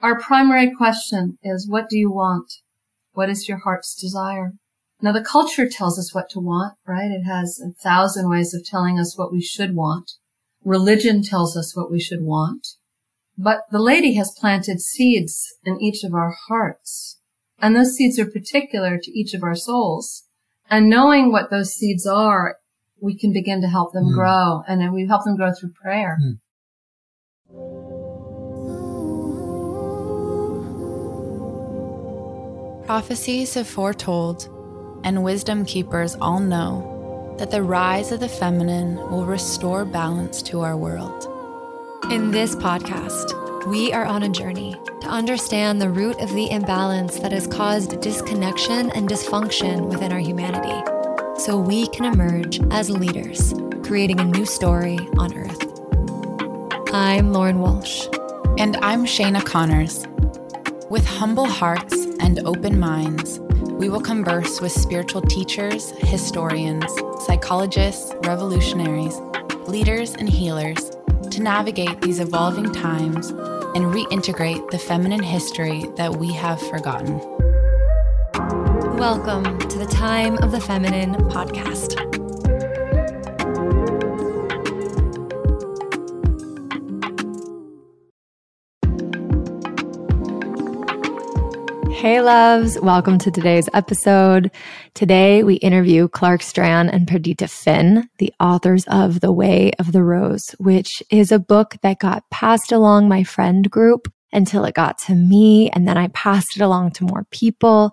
Our primary question is, what do you want? What is your heart's desire? Now, the culture tells us what to want, right? It has 1,000 ways of telling us what we should want. Religion tells us what we should want. But the lady has planted seeds in each of our hearts. And those seeds are particular to each of our souls. And knowing what those seeds are, we can begin to help them grow. And then we help them grow through prayer. Mm. Prophecies have foretold, and wisdom keepers all know, that the rise of the feminine will restore balance to our world. In this podcast, we are on a journey to understand the root of the imbalance that has caused disconnection and dysfunction within our humanity, so we can emerge as leaders, creating a new story on Earth. I'm Lauren Walsh. And I'm Shayna Connors. With humble hearts and open minds, we will converse with spiritual teachers, historians, psychologists, revolutionaries, leaders, and healers to navigate these evolving times and reintegrate the feminine history that we have forgotten. Welcome to the Time of the Feminine podcast. Hey loves, welcome to today's episode. Today we interview Clark Strand and Perdita Finn, the authors of The Way of the Rose, which is a book that got passed along my friend group until it got to me, and then I passed it along to more people.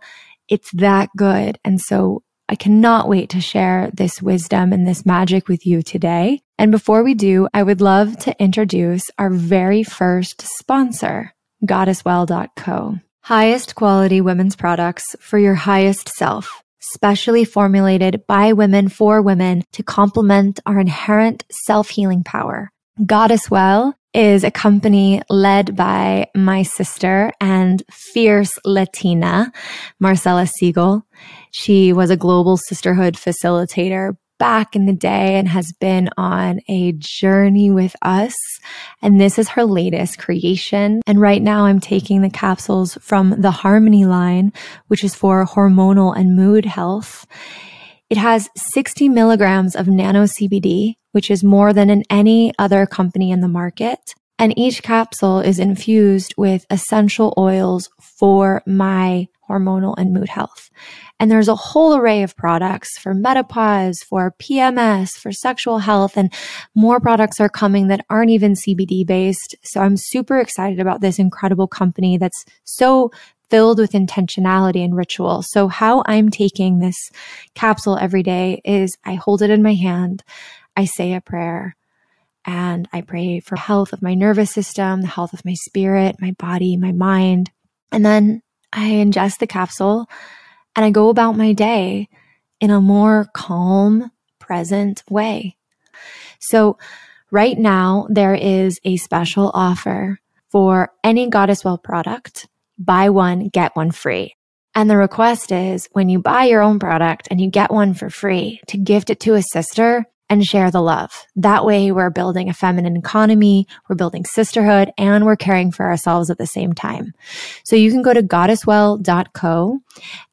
It's that good. And so I cannot wait to share this wisdom and this magic with you today. And before we do, I would love to introduce our very first sponsor, goddesswell.co. Highest quality women's products for your highest self, specially formulated by women for women to complement our inherent self-healing power. Goddess Well is a company led by my sister and fierce Latina, Marcella Siegel. She was a global sisterhood facilitator back in the day and has been on a journey with us. And this is her latest creation. And right now I'm taking the capsules from the Harmony line, which is for hormonal and mood health. It has 60 milligrams of nano CBD, which is more than in any other company in the market. And each capsule is infused with essential oils for my hormonal and mood health. And there's a whole array of products for menopause, for PMS, for sexual health, and more products are coming that aren't even CBD based. So I'm super excited about this incredible company that's so filled with intentionality and ritual. So how I'm taking this capsule every day is I hold it in my hand, I say a prayer, and I pray for health of my nervous system, the health of my spirit, my body, my mind. And then I ingest the capsule and I go about my day in a more calm, present way. So right now there is a special offer for any Goddess Well product. Buy one, get one free. And the request is when you buy your own product and you get one for free, to gift it to a sister and share the love. That way we're building a feminine economy, we're building sisterhood, and we're caring for ourselves at the same time. So you can go to goddesswell.co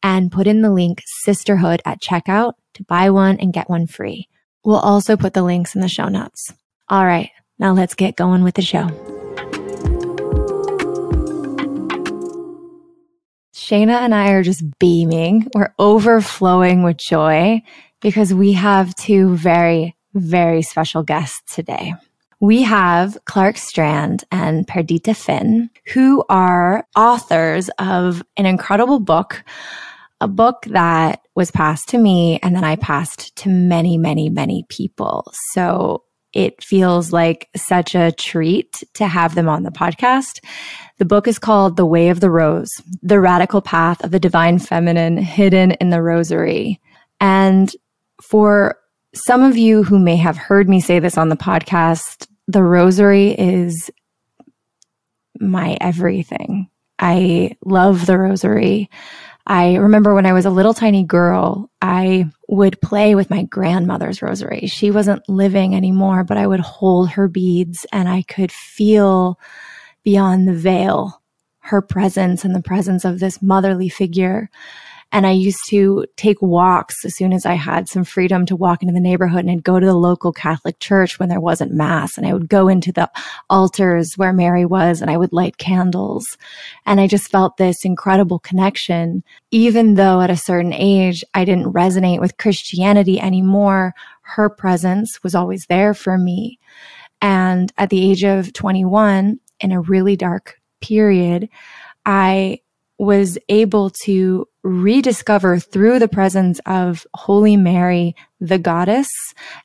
and put in the link sisterhood at checkout to buy one and get one free. We'll also put the links in the show notes. All right, now let's get going with the show. Shayna and I are just beaming. We're overflowing with joy, because we have two very, very special guests today. We have Clark Strand and Perdita Finn, who are authors of an incredible book, a book that was passed to me and then I passed to many, many, many people. So it feels like such a treat to have them on the podcast. The book is called The Way of the Rose, The Radical Path of the Divine Feminine Hidden in the Rosary. And for some of you who may have heard me say this on the podcast, the rosary is my everything. I love the rosary. I remember when I was a little tiny girl, I would play with my grandmother's rosary. She wasn't living anymore, but I would hold her beads and I could feel beyond the veil her presence and the presence of this motherly figure. And I used to take walks as soon as I had some freedom to walk into the neighborhood, and I'd go to the local Catholic church when there wasn't mass. And I would go into the altars where Mary was, and I would light candles. And I just felt this incredible connection. Even though at a certain age, I didn't resonate with Christianity anymore, her presence was always there for me. And at the age of 21, in a really dark period, I was able to rediscover through the presence of Holy Mary, the goddess,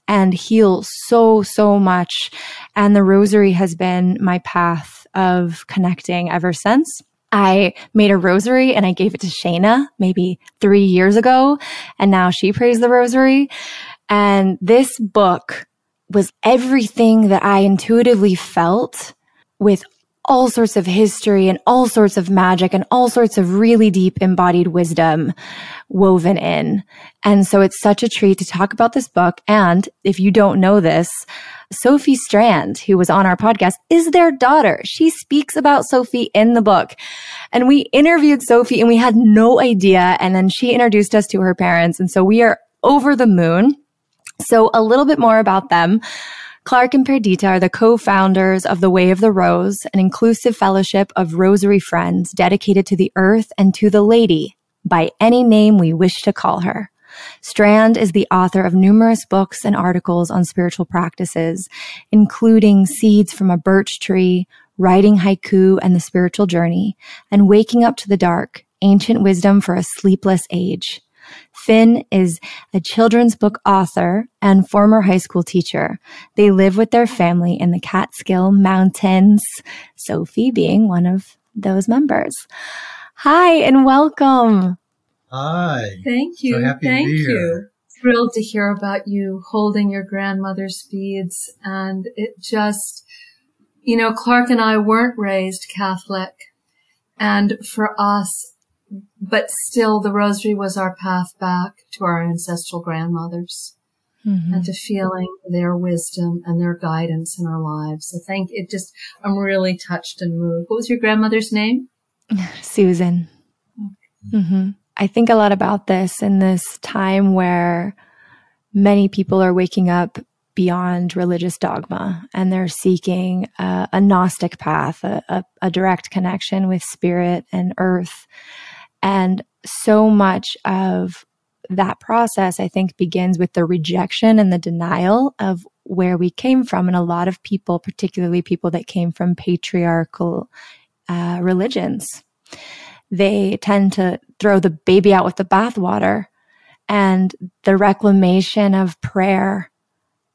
and heal so, so much. And the rosary has been my path of connecting ever since. I made a rosary and I gave it to Shayna maybe 3 years ago, and now she prays the rosary. And this book was everything that I intuitively felt, with all sorts of history and all sorts of magic and all sorts of really deep embodied wisdom woven in. And so it's such a treat to talk about this book. And if you don't know this, Sophie Strand, who was on our podcast, is their daughter. She speaks about Sophie in the book. And we interviewed Sophie and we had no idea. And then she introduced us to her parents. And so we are over the moon. So a little bit more about them. Clark and Perdita are the co-founders of The Way of the Rose, an inclusive fellowship of rosary friends dedicated to the earth and to the lady, by any name we wish to call her. Strand is the author of numerous books and articles on spiritual practices, including Seeds from a Birch Tree, Writing Haiku and the Spiritual Journey, and Waking Up to the Dark, Ancient Wisdom for a Sleepless Age. Finn is a children's book author and former high school teacher. They live with their family in the Catskill Mountains, Sophie being one of those members. Hi, and welcome. Hi. Thank you. So happy to be here. Thrilled to hear about you holding your grandmother's beads. And it just, you know, Clark and I weren't raised Catholic. And for us, but still, the rosary was our path back to our ancestral grandmothers and to feeling their wisdom and their guidance in our lives. So I'm really touched and moved. What was your grandmother's name? Susan. Okay. I think a lot about this in this time where many people are waking up beyond religious dogma, and they're seeking a Gnostic path, a direct connection with spirit and earth. And so much of that process, I think, begins with the rejection and the denial of where we came from. And a lot of people, particularly people that came from patriarchal religions, they tend to throw the baby out with the bathwater. And the reclamation of prayer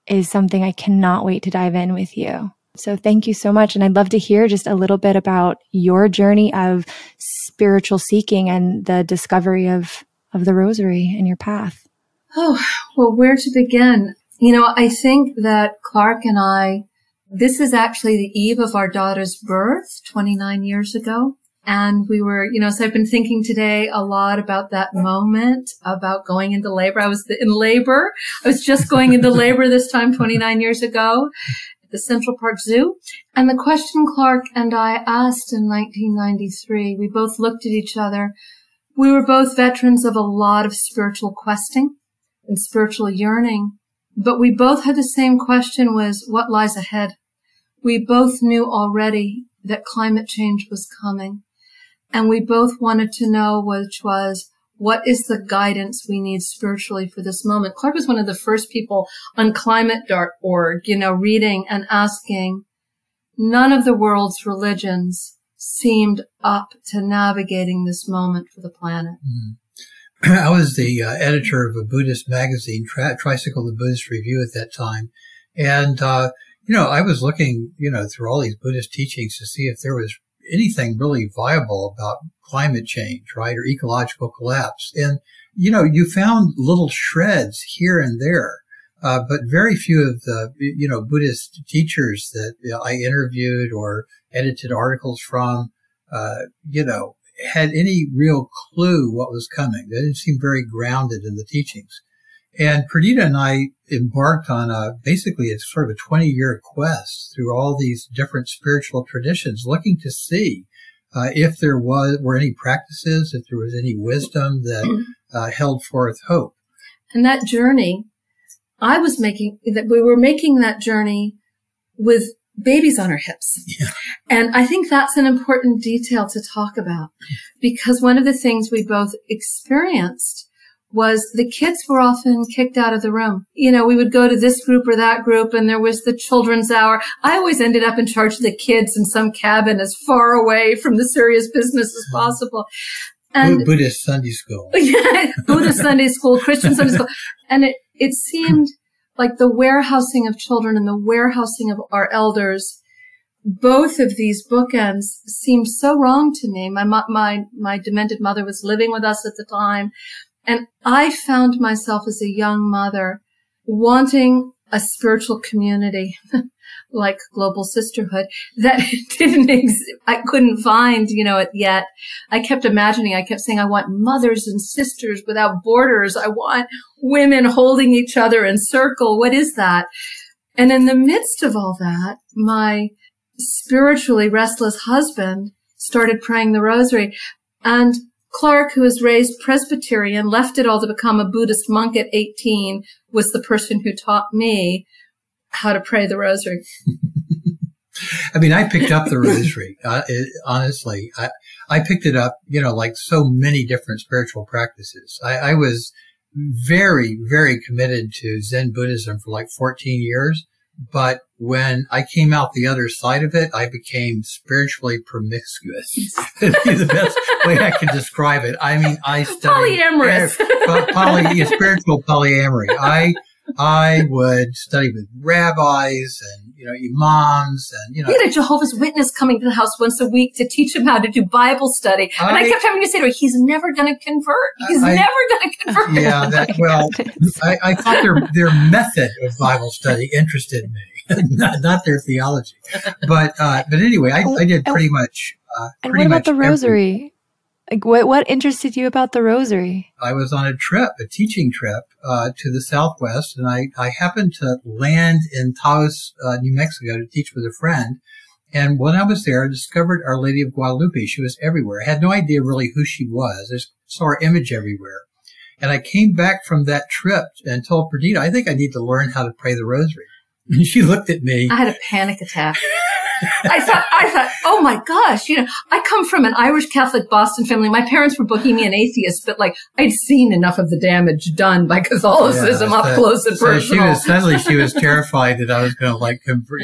is something I cannot wait to dive in with you. So thank you so much. And I'd love to hear just a little bit about your journey of spiritual seeking and the discovery of the rosary and your path. Oh, well, where to begin? You know, I think that Clark and I, this is actually the eve of our daughter's birth 29 years ago. And we were, you know, so I've been thinking today a lot about that moment, about going into labor. I was just going into labor this time 29 years ago at the Central Park Zoo. And the question Clark and I asked in 1993, we both looked at each other. We were both veterans of a lot of spiritual questing and spiritual yearning, but we both had the same question, was what lies ahead? We both knew already that climate change was coming. And we both wanted to know, which was, what is the guidance we need spiritually for this moment? Clark was one of the first people on climate.org, you know, reading and asking. None of the world's religions seemed up to navigating this moment for the planet. I was the editor of a Buddhist magazine, Tricycle, the Buddhist Review at that time. And, you know, I was looking, you know, through all these Buddhist teachings to see if there was anything really viable about climate change, right, or ecological collapse. And, you know, you found little shreds here and there, but very few of the, you know, Buddhist teachers that I interviewed or edited articles from, you know, had any real clue what was coming. They didn't seem very grounded in the teachings. And Perdita and I embarked on it's sort of a 20-year quest through all these different spiritual traditions, looking to see if there were any practices, if there was any wisdom that held forth hope. And that journey, we were making that journey with babies on our hips. Yeah. And I think that's an important detail to talk about, because one of the things we both experienced was the kids were often kicked out of the room. You know, we would go to this group or that group, and there was the children's hour. I always ended up in charge of the kids in some cabin as far away from the serious business as possible. And Buddhist Sunday school. Yeah, Buddhist Sunday school, Christian Sunday school. And it seemed like the warehousing of children and the warehousing of our elders, both of these bookends seemed so wrong to me. My demented mother was living with us at the time. And I found myself as a young mother wanting a spiritual community like Global Sisterhood that didn't exist. I couldn't find, it yet. I kept saying I want mothers and sisters without borders. I want women holding each other in circle. What is that? And in the midst of all that, my spiritually restless husband started praying the rosary, and Clark, who was raised Presbyterian, left it all to become a Buddhist monk at 18, was the person who taught me how to pray the rosary. I mean, I picked up the rosary. Honestly, I picked it up, like so many different spiritual practices. I was very, very committed to Zen Buddhism for like 14 years. But when I came out the other side of it, I became spiritually promiscuous. That'd be the best way I could describe it. I mean, I studied polyamorous, spiritual polyamory. I would study with rabbis and imams and We had a Jehovah's Witness coming to the house once a week to teach him how to do Bible study, and I kept having to say to her, "He's never going to convert. He's never going to convert." Yeah, I thought their method of Bible study interested me, not their theology. But anyway, I did pretty much. And what about the rosary? Everything. Like what interested you about the rosary? I was on a teaching trip to the Southwest, and I happened to land in Taos, New Mexico, to teach with a friend. And when I was there, I discovered Our Lady of Guadalupe. She was everywhere. I had no idea really who she was. I saw her image everywhere. And I came back from that trip and told Perdita, I think I need to learn how to pray the rosary. And she looked at me. I had a panic attack. I thought, oh my gosh, I come from an Irish Catholic Boston family. My parents were Bohemian atheists, but I'd seen enough of the damage done by Catholicism up close and personal. She was terrified that I was going to convert,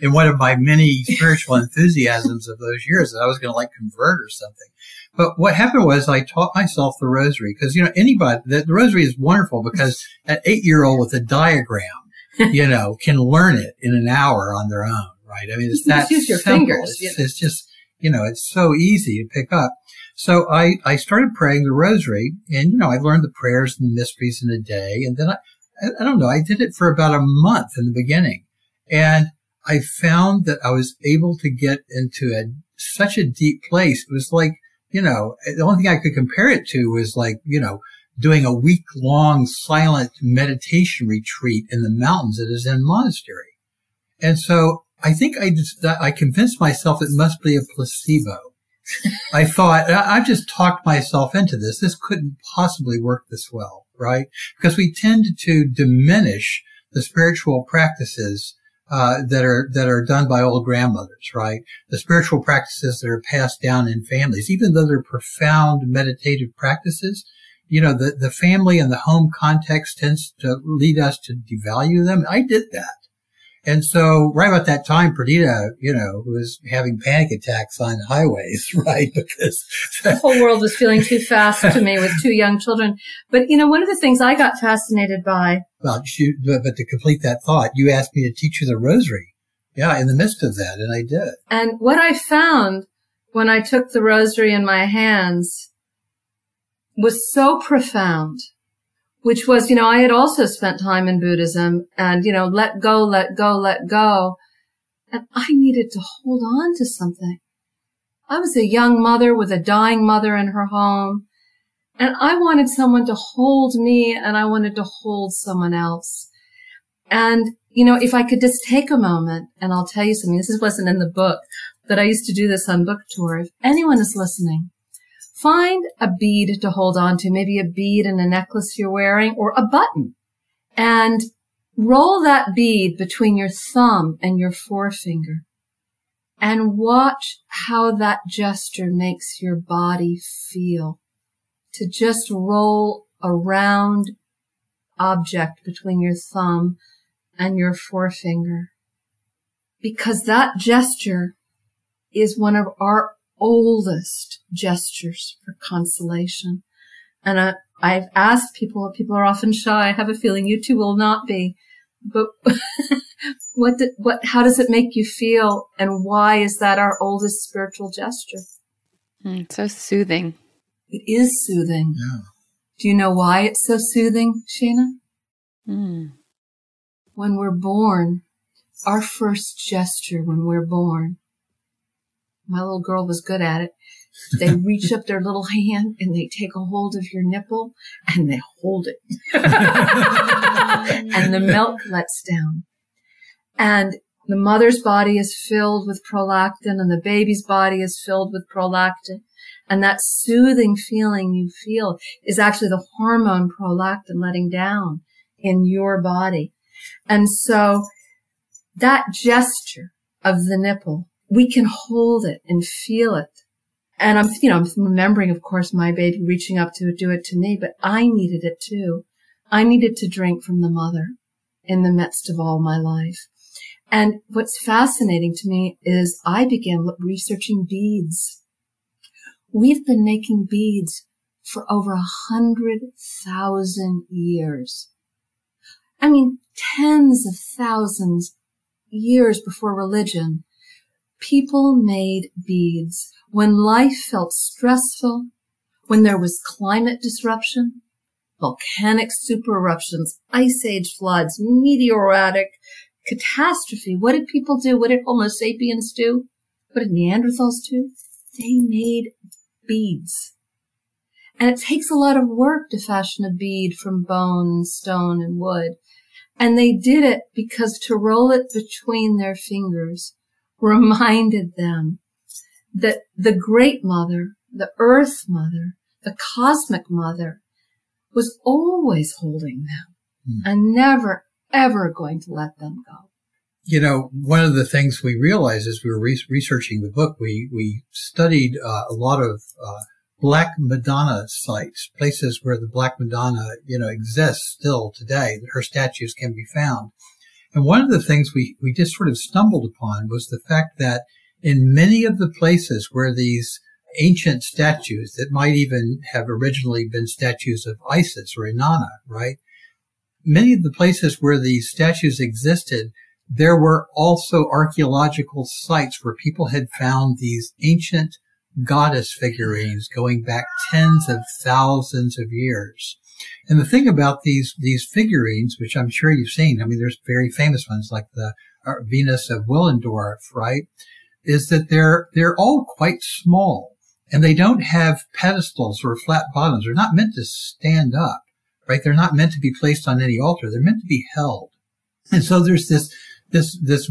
in one of my many spiritual enthusiasms of those years, that I was going to convert or something. But what happened was I taught myself the rosary because, the rosary is wonderful because an 8-year-old with a diagram, can learn it in an hour on their own. Right. I mean, it's that simple. It's just, it's so easy to pick up. So I started praying the rosary, and, I learned the prayers and the mysteries in a day. And then I don't know, I did it for about a month in the beginning. And I found that I was able to get into such a deep place. It was like, the only thing I could compare it to was doing a week-long silent meditation retreat in the mountains at a Zen monastery. And so I think I convinced myself it must be a placebo. I thought, I've just talked myself into this. This couldn't possibly work this well, right? Because we tend to diminish the spiritual practices that are done by old grandmothers, right? The spiritual practices that are passed down in families, even though they're profound meditative practices. The family and the home context tends to lead us to devalue them. I did that. And so right about that time, Perdita, was having panic attacks on highways, right? Because the whole world was feeling too fast to me with two young children. But, one of the things I got fascinated by. Well, but to complete that thought, you asked me to teach you the rosary. Yeah, in the midst of that. And I did. And what I found when I took the rosary in my hands was so profound. Which was, I had also spent time in Buddhism and, let go, let go, let go. And I needed to hold on to something. I was a young mother with a dying mother in her home. And I wanted someone to hold me, and I wanted to hold someone else. And, if I could just take a moment, and I'll tell you something, this wasn't in the book, that I used to do this on book tour. If anyone is listening, find a bead to hold on to, maybe a bead in a necklace you're wearing or a button, and roll that bead between your thumb and your forefinger and watch how that gesture makes your body feel. To just roll a round object between your thumb and your forefinger, because that gesture is one of our oldest gestures for consolation. And I've asked people, people are often shy. I have a feeling you two will not be. But how does it make you feel? And why is that our oldest spiritual gesture? It's so soothing. It is soothing. Yeah. Do you know why it's so soothing, Shana? When we're born, our first gesture when we're born, my little girl was good at it. They reach up their little hand and they take a hold of your nipple and they hold it. And the milk lets down. And the mother's body is filled with prolactin and the baby's body is filled with prolactin. And that soothing feeling you feel is actually the hormone prolactin letting down in your body. And so that gesture of the nipple, we can hold it and feel it. And I'm remembering, of course, my baby reaching up to do it to me, but I needed it too. I needed to drink from the mother in the midst of all my life. And what's fascinating to me is I began researching beads. We've been making beads for over 100,000 years. I mean, tens of thousands years before religion, people made beads when life felt stressful, when there was climate disruption, volcanic super eruptions, ice age floods, meteoritic catastrophe. What did people do? What did Homo sapiens do? What did Neanderthals do? They made beads. And it takes a lot of work to fashion a bead from bone, stone, and wood. And they did it because to roll it between their fingers reminded them that the great mother, the earth mother, the cosmic mother was always holding them and never, ever going to let them go. You know, one of the things we realized as we were researching the book, we studied a lot of Black Madonna sites, places where the Black Madonna, exists still today. Her statues can be found. And one of the things we just sort of stumbled upon was the fact that in many of the places where these ancient statues that might even have originally been statues of Isis or Inanna, right? Many of the places where these statues existed, there were also archaeological sites where people had found these ancient goddess figurines going back tens of thousands of years. And the thing about these figurines, which I'm sure you've seen, I mean, there's very famous ones like the Venus of Willendorf, right? Is that they're all quite small and they don't have pedestals or flat bottoms. They're not meant to stand up, right? They're not meant to be placed on any altar. They're meant to be held. And so there's this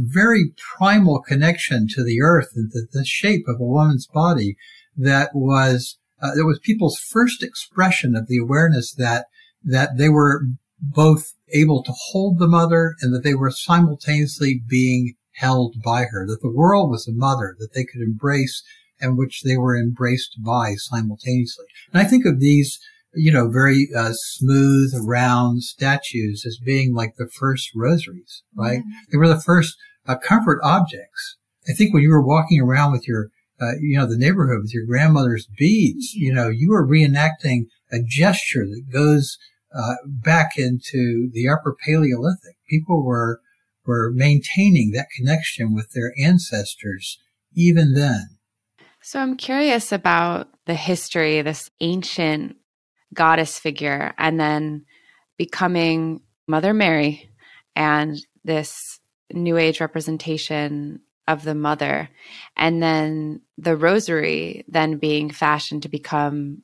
very primal connection to the earth and the shape of a woman's body that was, it was people's first expression of the awareness that they were both able to hold the mother and that they were simultaneously being held by her, that the world was a mother that they could embrace and which they were embraced by simultaneously. And I think of these, very smooth, round statues as being like the first rosaries, right? Mm-hmm. They were the first comfort objects. I think when you were walking around with your the neighborhood with your grandmother's beads, you are reenacting a gesture that goes back into the Upper Paleolithic. People were maintaining that connection with their ancestors even then. So I'm curious about the history, this ancient goddess figure, and then becoming Mother Mary and this New Age representation of the mother, and then the rosary then being fashioned to become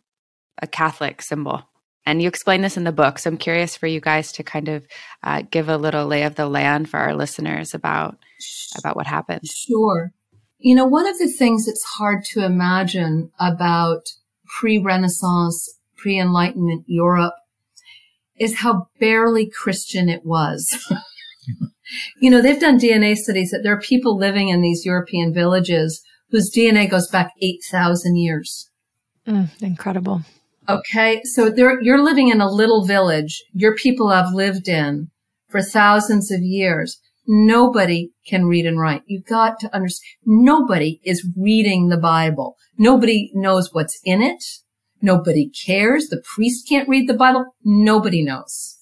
a Catholic symbol. And you explain this in the book, so I'm curious for you guys to kind of give a little lay of the land for our listeners about what happened. Sure. You know, one of the things that's hard to imagine about pre-Renaissance, pre-Enlightenment Europe is how barely Christian it was. You know, they've done DNA studies that there are people living in these European villages whose DNA goes back 8,000 years. Incredible. Okay, so you're living in a little village your people have lived in for thousands of years. Nobody can read and write. You've got to understand, nobody is reading the Bible. Nobody knows what's in it. Nobody cares. The priest can't read the Bible. Nobody knows.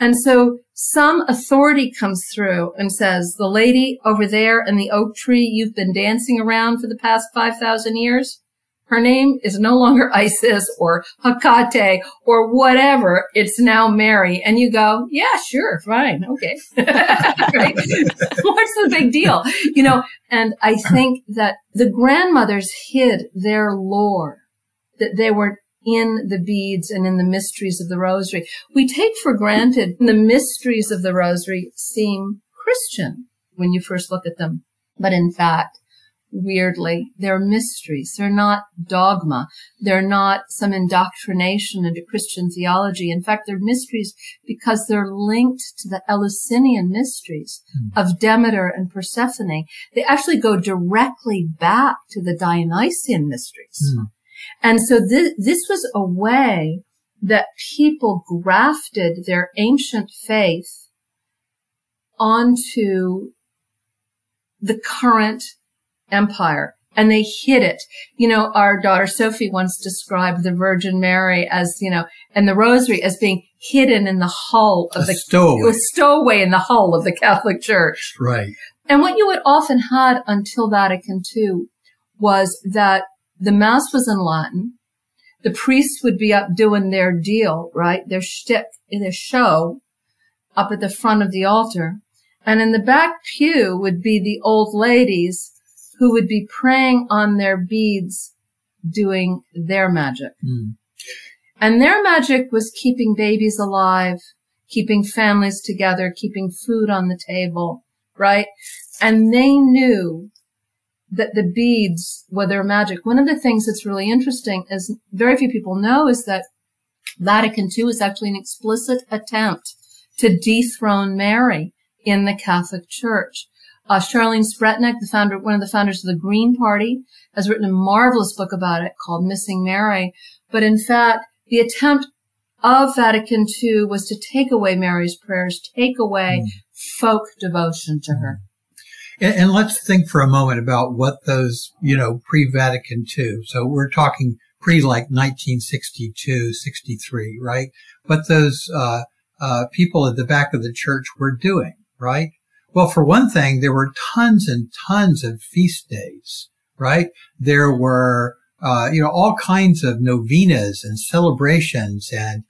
And so some authority comes through and says, the lady over there in the oak tree you've been dancing around for the past 5,000 years, her name is no longer Isis or Hecate or whatever. It's now Mary. And you go, yeah, sure, fine, okay. Right? What's the big deal? You know, and I think that the grandmothers hid their lore, that they were in the beads and in the mysteries of the rosary. We take for granted the mysteries of the rosary seem Christian when you first look at them. But in fact, weirdly, they're mysteries. They're not dogma. They're not some indoctrination into Christian theology. In fact, they're mysteries because they're linked to the Eleusinian mysteries of Demeter and Persephone. They actually go directly back to the Dionysian mysteries. And so this was a way that people grafted their ancient faith onto the current empire, and they hid it. You know, our daughter Sophie once described the Virgin Mary as, you know, and the rosary as being hidden in the hull of a stowaway in the hull of the Catholic Church. Right. And what you had often had until Vatican II was that the mass was in Latin. The priests would be up doing their deal, right? Their shtick, their show up at the front of the altar. And in the back pew would be the old ladies who would be praying on their beads, doing their magic. And their magic was keeping babies alive, keeping families together, keeping food on the table, right? And they knew that the beads were their magic. One of the things that's really interesting is very few people know is that Vatican II is actually an explicit attempt to dethrone Mary in the Catholic Church. Charlene Spretnik, one of the founders of the Green Party, has written a marvelous book about it called Missing Mary. But in fact, the attempt of Vatican II was to take away Mary's prayers, take away folk devotion to her. And let's think for a moment about what those, you know, pre-Vatican II. So we're talking pre 1962, 63, right? What those people at the back of the church were doing, right? Well, for one thing, there were tons and tons of feast days, right? There were, all kinds of novenas and celebrations and,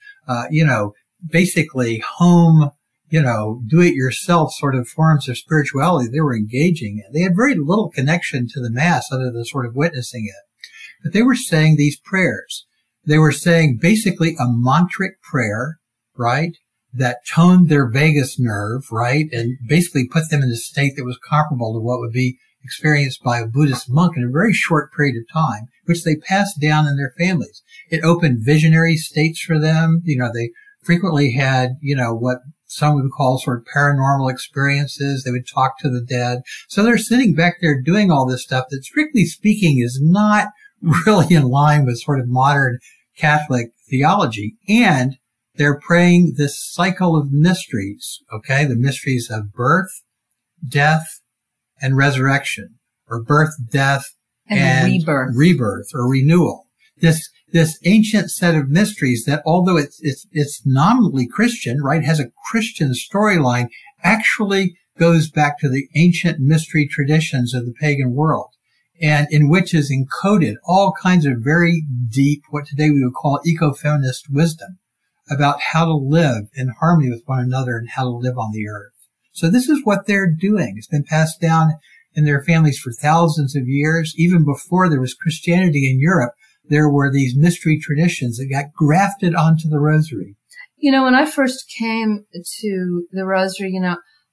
basically home, do-it-yourself sort of forms of spirituality they were engaging in. They had very little connection to the Mass other than sort of witnessing it. But they were saying these prayers. They were saying basically a mantric prayer, right, that toned their vagus nerve, right, and basically put them in a state that was comparable to what would be experienced by a Buddhist monk in a very short period of time, which they passed down in their families. It opened visionary states for them. You know, they frequently had, what some would call sort of paranormal experiences. They would talk to the dead. So they're sitting back there doing all this stuff that, strictly speaking, is not really in line with sort of modern Catholic theology. And they're praying this cycle of mysteries, okay? The mysteries of birth, death, and resurrection, or birth, death, and rebirth or renewal. This ancient set of mysteries that, although it's nominally Christian, right, has a Christian storyline, actually goes back to the ancient mystery traditions of the pagan world, and in which is encoded all kinds of very deep, what today we would call ecofeminist wisdom about how to live in harmony with one another and how to live on the earth. So this is what they're doing. It's been passed down in their families for thousands of years. Even before there was Christianity in Europe, there were these mystery traditions that got grafted onto the rosary. You know, when I first came to the rosary,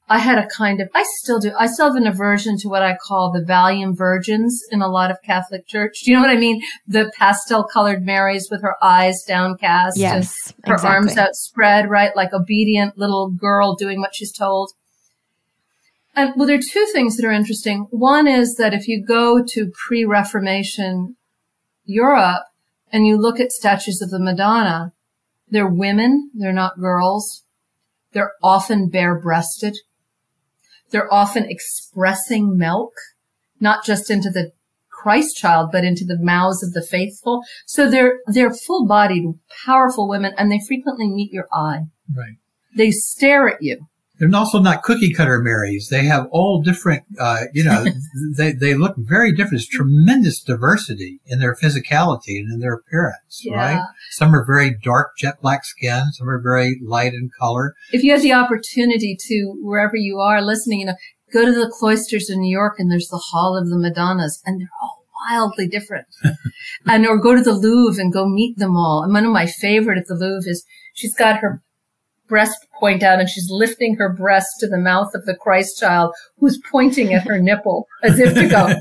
I had a kind of, I still do, I still have an aversion to what I call the Valium Virgins in a lot of Catholic church. Do you know what I mean? The pastel colored Marys with her eyes downcast, yes, and her exactly. arms outspread, right? Like obedient little girl doing what she's told. And well, there are two things that are interesting. One is that if you go to pre-Reformation Europe and you look at statues of the Madonna, they're women, they're not girls. They're often bare-breasted. They're often expressing milk, not just into the Christ child, but into the mouths of the faithful. So they're full-bodied, powerful women, and they frequently meet your eye. Right. They stare at you. They're also not cookie-cutter Marys. They have all different, they look very different. There's tremendous diversity in their physicality and in their appearance, yeah. right? Some are very dark, jet-black skin. Some are very light in color. If you have the opportunity to, wherever you are listening, you know, go to the cloisters in New York, and there's the Hall of the Madonnas, and they're all wildly different. And or go to the Louvre and go meet them all. And one of my favorite at the Louvre is she's got her breast point out, and she's lifting her breast to the mouth of the Christ child, who's pointing at her nipple as if to go,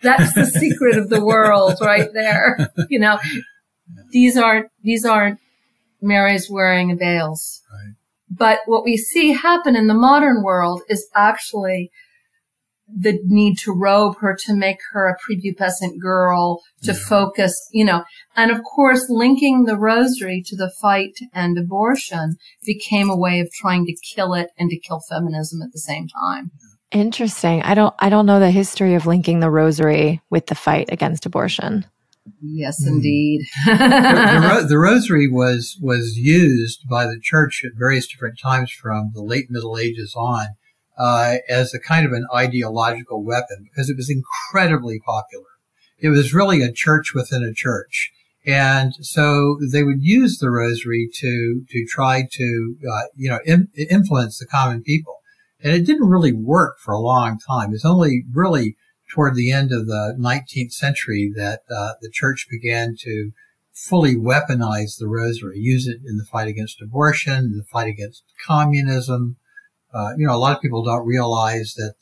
that's the secret of the world right there. You know, these aren't Marys wearing veils. Right. But what we see happen in the modern world is actually the need to robe her, to make her a prepubescent girl, to focus, you know. And of course, linking the rosary to the fight and abortion became a way of trying to kill it and to kill feminism at the same time. Interesting. I don't know the history of linking the rosary with the fight against abortion. Yes, indeed. The rosary was used by the church at various different times from the late Middle Ages on. As a kind of an ideological weapon, because it was incredibly popular. It was really a church within a church. And so they would use the rosary to try to, influence the common people. And it didn't really work for a long time. It's only really toward the end of the 19th century that the church began to fully weaponize the rosary, use it in the fight against abortion, in the fight against communism. A lot of people don't realize that,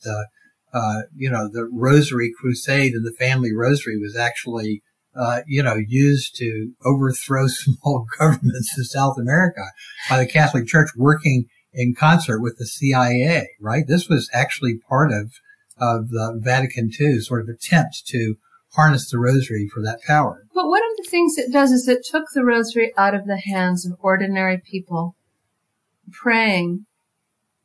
the Rosary Crusade and the Family Rosary was actually, used to overthrow small governments in South America by the Catholic Church working in concert with the CIA, right? This was actually part of the Vatican II sort of attempt to harness the rosary for that power. But one of the things it does is it took the rosary out of the hands of ordinary people praying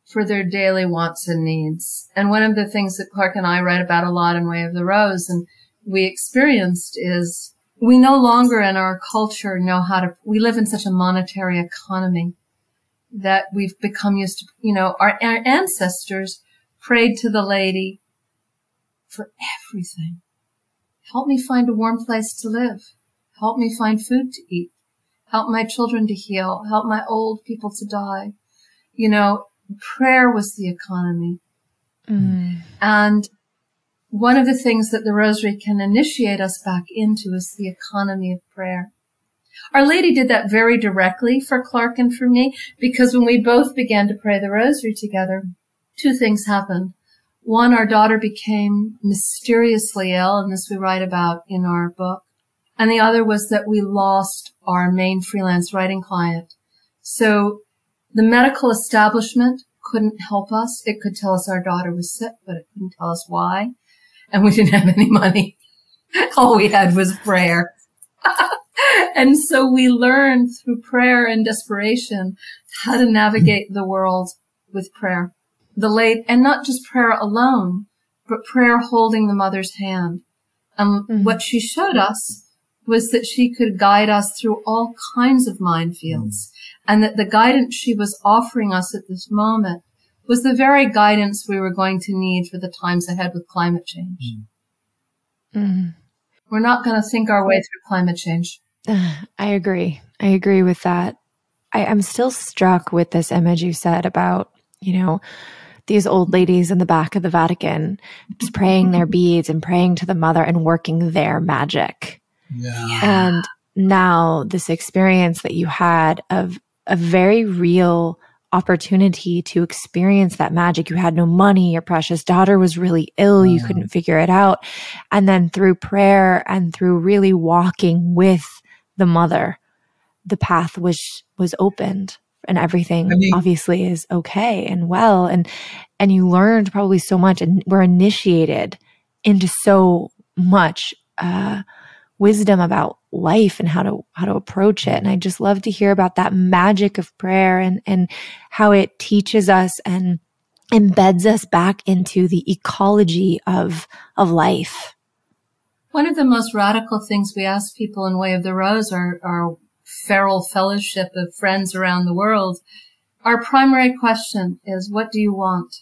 for their daily wants and needs. And one of the things that Clark and I write about a lot in Way of the Rose and we experienced is we no longer in our culture know how to, we live in such a monetary economy that we've become used to, our ancestors prayed to the lady for everything. Help me find a warm place to live. Help me find food to eat. Help my children to heal. Help my old people to die. Prayer was the economy. Mm. And one of the things that the rosary can initiate us back into is the economy of prayer. Our Lady did that very directly for Clark and for me, because when we both began to pray the rosary together, two things happened. One, our daughter became mysteriously ill, and this we write about in our book. And the other was that we lost our main freelance writing client. So the medical establishment couldn't help us. It could tell us our daughter was sick, but it couldn't tell us why. And we didn't have any money. All we had was prayer. And so we learned through prayer and desperation how to navigate the world with prayer. And not just prayer alone, but prayer holding the mother's hand. What she showed us was that she could guide us through all kinds of minefields. And that the guidance she was offering us at this moment was the very guidance we were going to need for the times ahead with climate change. Mm-hmm. We're not going to think our way through climate change. I agree with that. I'm still struck with this image you said about, these old ladies in the back of the Vatican just praying their beads and praying to the mother and working their magic. Yeah. And now this experience that you had of a very real opportunity to experience that magic. You had no money. Your precious daughter was really ill. You couldn't figure it out. And then through prayer and through really walking with the mother, the path was opened, and everything obviously is okay and well. And you learned probably so much and were initiated into so much wisdom about life and how to approach it. And I just love to hear about that magic of prayer and how it teaches us and embeds us back into the ecology of life. One of the most radical things we ask people in Way of the Rose, our feral fellowship of friends around the world, our primary question is, what do you want?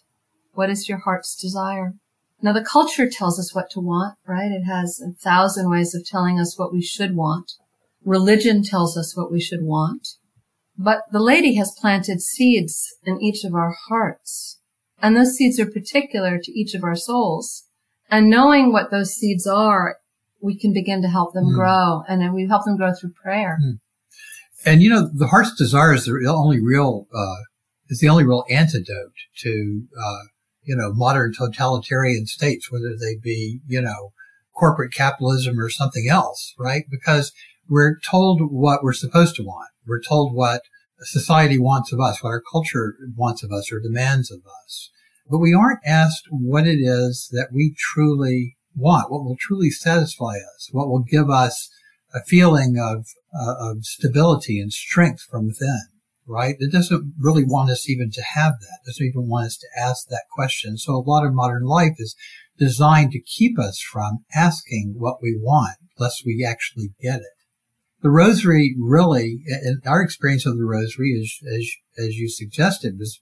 What is your heart's desire? Now, the culture tells us what to want, right? It has 1,000 ways of telling us what we should want. Religion tells us what we should want. But the lady has planted seeds in each of our hearts. And those seeds are particular to each of our souls. And knowing what those seeds are, we can begin to help them grow. And then we help them grow through prayer. And, you know, the heart's desire is the only real antidote to modern totalitarian states, whether they be, corporate capitalism or something else, right? Because we're told what we're supposed to want. We're told what society wants of us, what our culture wants of us or demands of us. But we aren't asked what it is that we truly want, what will truly satisfy us, what will give us a feeling of stability and strength from within. Right? It doesn't really want us even to have that. It doesn't even want us to ask that question. So a lot of modern life is designed to keep us from asking what we want, lest we actually get it. The Rosary really, and our experience of the Rosary, is, as you suggested, was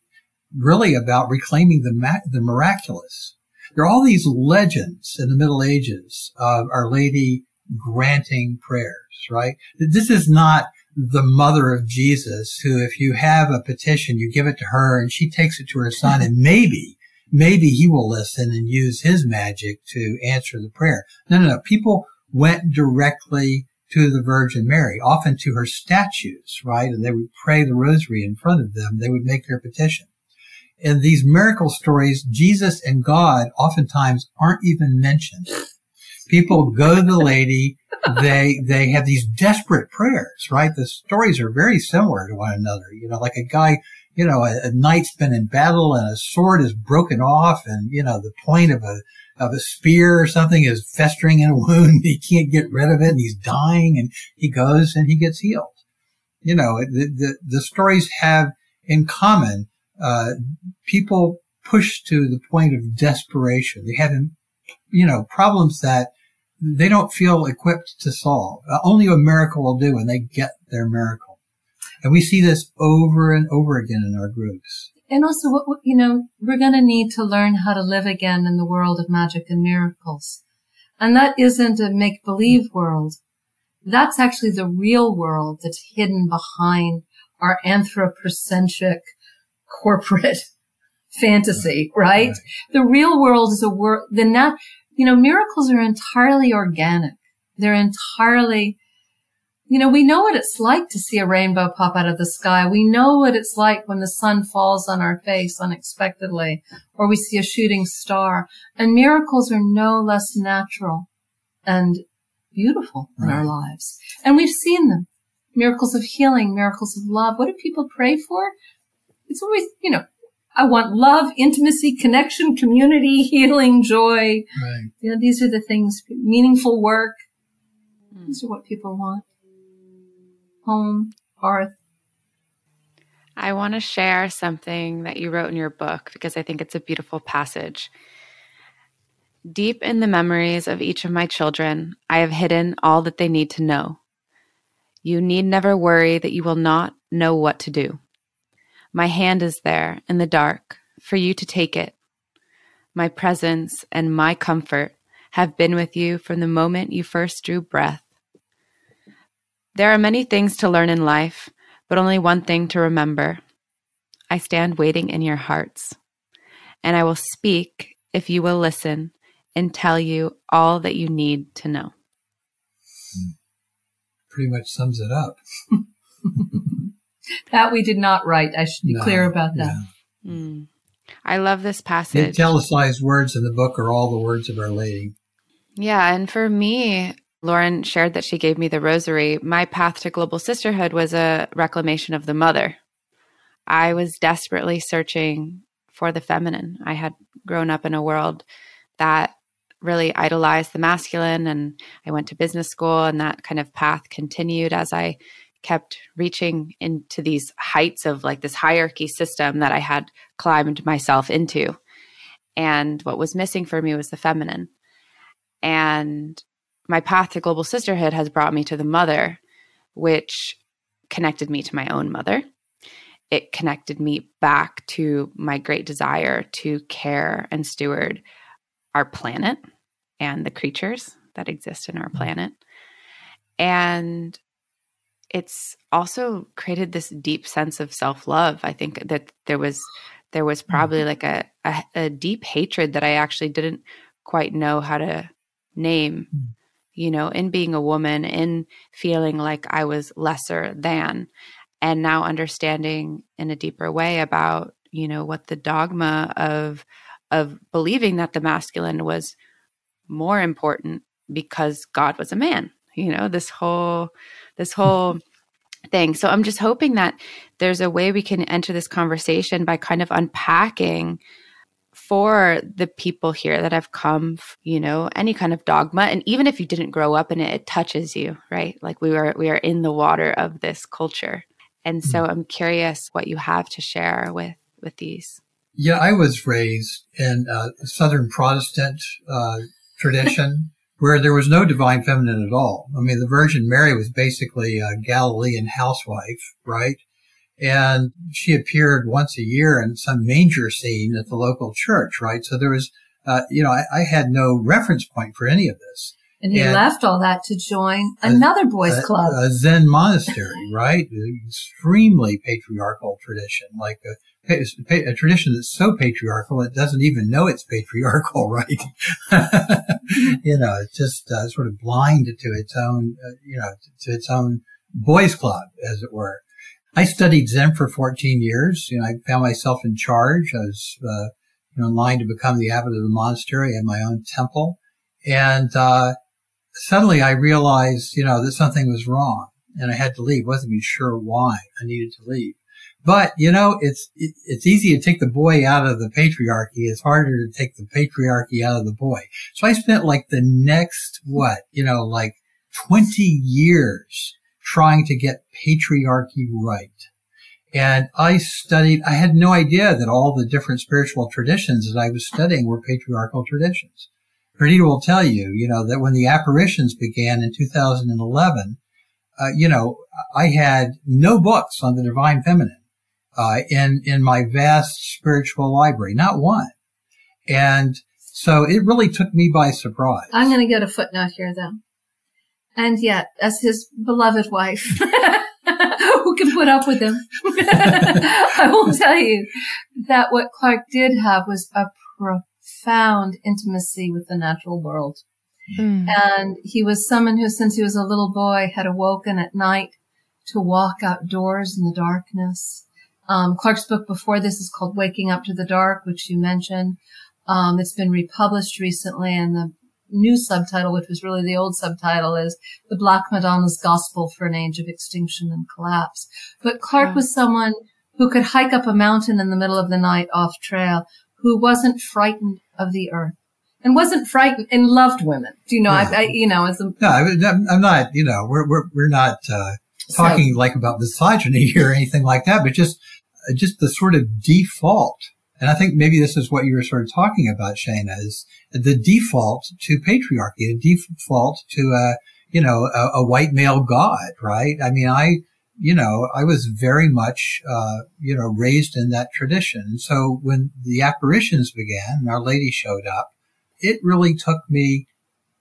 really about reclaiming the miraculous. There are all these legends in the Middle Ages of Our Lady granting prayers, right? This is not the mother of Jesus, who, if you have a petition, you give it to her and she takes it to her son and maybe he will listen and use his magic to answer the prayer. No. People went directly to the Virgin Mary, often to her statues, right? And they would pray the Rosary in front of them. They would make their petition. In these miracle stories, Jesus and God oftentimes aren't even mentioned. People go to the lady. They have these desperate prayers, right? The stories are very similar to one another. Like a guy, a knight's been in battle and a sword is broken off, and the point of a spear or something is festering in a wound. He can't get rid of it, and he's dying. And he goes and he gets healed. The stories have in common people push to the point of desperation. They have problems that they don't feel equipped to solve. Only a miracle will do, and they get their miracle. And we see this over and over again in our groups. And also, we're going to need to learn how to live again in the world of magic and miracles. And that isn't a make-believe world. That's actually the real world that's hidden behind our anthropocentric corporate fantasy, right? The real world is a world, miracles are entirely organic. They're entirely, we know what it's like to see a rainbow pop out of the sky. We know what it's like when the sun falls on our face unexpectedly, or we see a shooting star. And miracles are no less natural and beautiful in our lives. And we've seen them. Miracles of healing, miracles of love. What do people pray for? It's always, I want love, intimacy, connection, community, healing, joy. Right. These are the things, meaningful work. These are what people want. Home, hearth. I want to share something that you wrote in your book because I think it's a beautiful passage. Deep in the memories of each of my children, I have hidden all that they need to know. You need never worry that you will not know what to do. My hand is there in the dark for you to take it. My presence and my comfort have been with you from the moment you first drew breath. There are many things to learn in life, but only one thing to remember. I stand waiting in your hearts, and I will speak if you will listen and tell you all that you need to know. Pretty much sums it up. That we did not write. I should be clear about that. Yeah. Mm. I love this passage. The italicized words in the book are all the words of Our Lady. Yeah, and for me, Lauren shared that she gave me the rosary. My path to global sisterhood was a reclamation of the mother. I was desperately searching for the feminine. I had grown up in a world that really idolized the masculine, and I went to business school, and that kind of path continued as I kept reaching into these heights of like this hierarchy system that I had climbed myself into. And what was missing for me was the feminine. And my path to global sisterhood has brought me to the mother, which connected me to my own mother. It connected me back to my great desire to care and steward our planet and the creatures that exist in our planet. And it's also created this deep sense of self-love. I think that there was probably like a deep hatred that I actually didn't quite know how to name, you know, in being a woman, in feeling like I was lesser than, and now understanding in a deeper way about, you know, what the dogma of believing that the masculine was more important because God was a man, you know, this whole thing. So I'm just hoping that there's a way we can enter this conversation by kind of unpacking for the people here that have come, you know, any kind of dogma. And even if you didn't grow up in it, it touches you, right? Like we are in the water of this culture. And so I'm curious what you have to share with these. Yeah, I was raised in a Southern Protestant tradition where there was no divine feminine at all. I mean, the Virgin Mary was basically a Galilean housewife, right? And she appeared once a year in some manger scene at the local church, right? So there was, I had no reference point for any of this. And he left all that to join another boys' club. A Zen monastery, right? Extremely patriarchal tradition, like a tradition that's so patriarchal it doesn't even know it's patriarchal, right? You know, it's just sort of blind to its own, to its own boys' club, as it were. I studied Zen for 14 years. You know, I found myself in charge. I was, in line to become the abbot of the monastery and my own temple. And, suddenly I realized, you know, that something was wrong and I had to leave. Wasn't even sure why I needed to leave. But, you know, it's easy to take the boy out of the patriarchy. It's harder to take the patriarchy out of the boy. So I spent like the next, 20 years trying to get patriarchy right. And I had no idea that all the different spiritual traditions that I was studying were patriarchal traditions. Perdita will tell you, you know, that when the apparitions began in 2011, I had no books on the divine feminine in my vast spiritual library, not one. And so it really took me by surprise. I'm going to get a footnote here, though. And yet, as his beloved wife, who can put up with him, I will tell you that what Clark did have was a profound intimacy with the natural world. Mm. And he was someone who, since he was a little boy, had awoken at night to walk outdoors in the darkness. Clark's book before this is called Waking Up to the Dark, which you mentioned. It's been republished recently, and the new subtitle, which was really the old subtitle, is The Black Madonna's Gospel for an Age of Extinction and Collapse. But Clark was someone who could hike up a mountain in the middle of the night off trail, who wasn't frightened of the earth and wasn't frightened and loved women. Do you know? Yeah. I'm not, we're not talking like about misogyny or anything like that, but just the sort of default. And I think maybe this is what you were sort of talking about, Shana, is the default to patriarchy, the default to, a white male god, right? I mean, I was very much, raised in that tradition. So when the apparitions began and Our Lady showed up, it really took me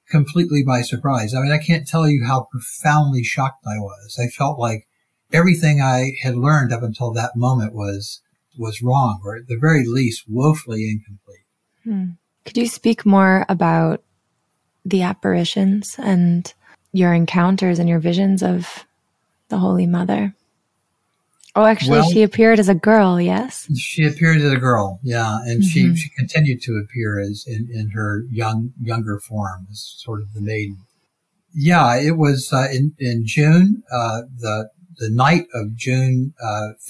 completely by surprise. I mean, I can't tell you how profoundly shocked I was. I felt like everything I had learned up until that moment was wrong, or at the very least woefully incomplete. Hmm. Could you speak more about the apparitions and your encounters and your visions of the Holy Mother? Oh, actually, well, she appeared as a girl, yes? She appeared as a girl, yeah. And she continued to appear as in her younger form, as sort of the maiden. Yeah, it was in June, the night of June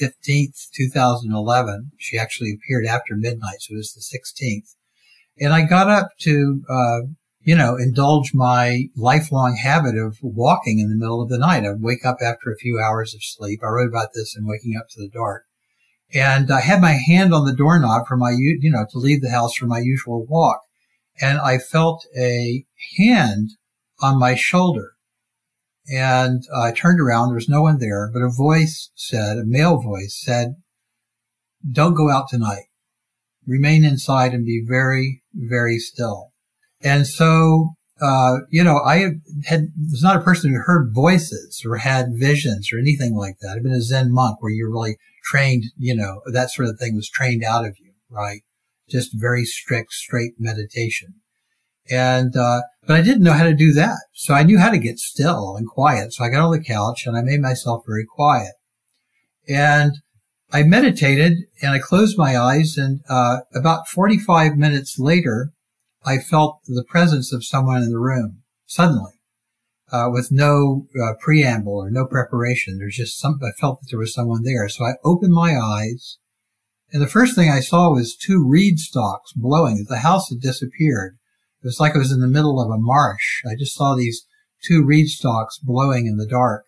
15th, 2011. She actually appeared after midnight, so it was the 16th. And I got up to, indulge my lifelong habit of walking in the middle of the night. I'd wake up after a few hours of sleep. I wrote about this in Waking Up to the Dark. And I had my hand on the doorknob for my, to leave the house for my usual walk. And I felt a hand on my shoulder. And I turned around. There was no one there, but a male voice said, "Don't go out tonight. Remain inside and be very, very still." And so, I was not a person who heard voices or had visions or anything like that. I've been a Zen monk where you're really trained, that sort of thing was trained out of you, right? Just very strict, straight meditation. And, but I didn't know how to do that. So I knew how to get still and quiet. So I got on the couch and I made myself very quiet. And I meditated and I closed my eyes, and about 45 minutes later, I felt the presence of someone in the room suddenly, with no preamble or no preparation. I felt that there was someone there. So I opened my eyes, and the first thing I saw was two reed stalks blowing. The house had disappeared. It was like I was in the middle of a marsh. I just saw these two reed stalks blowing in the dark.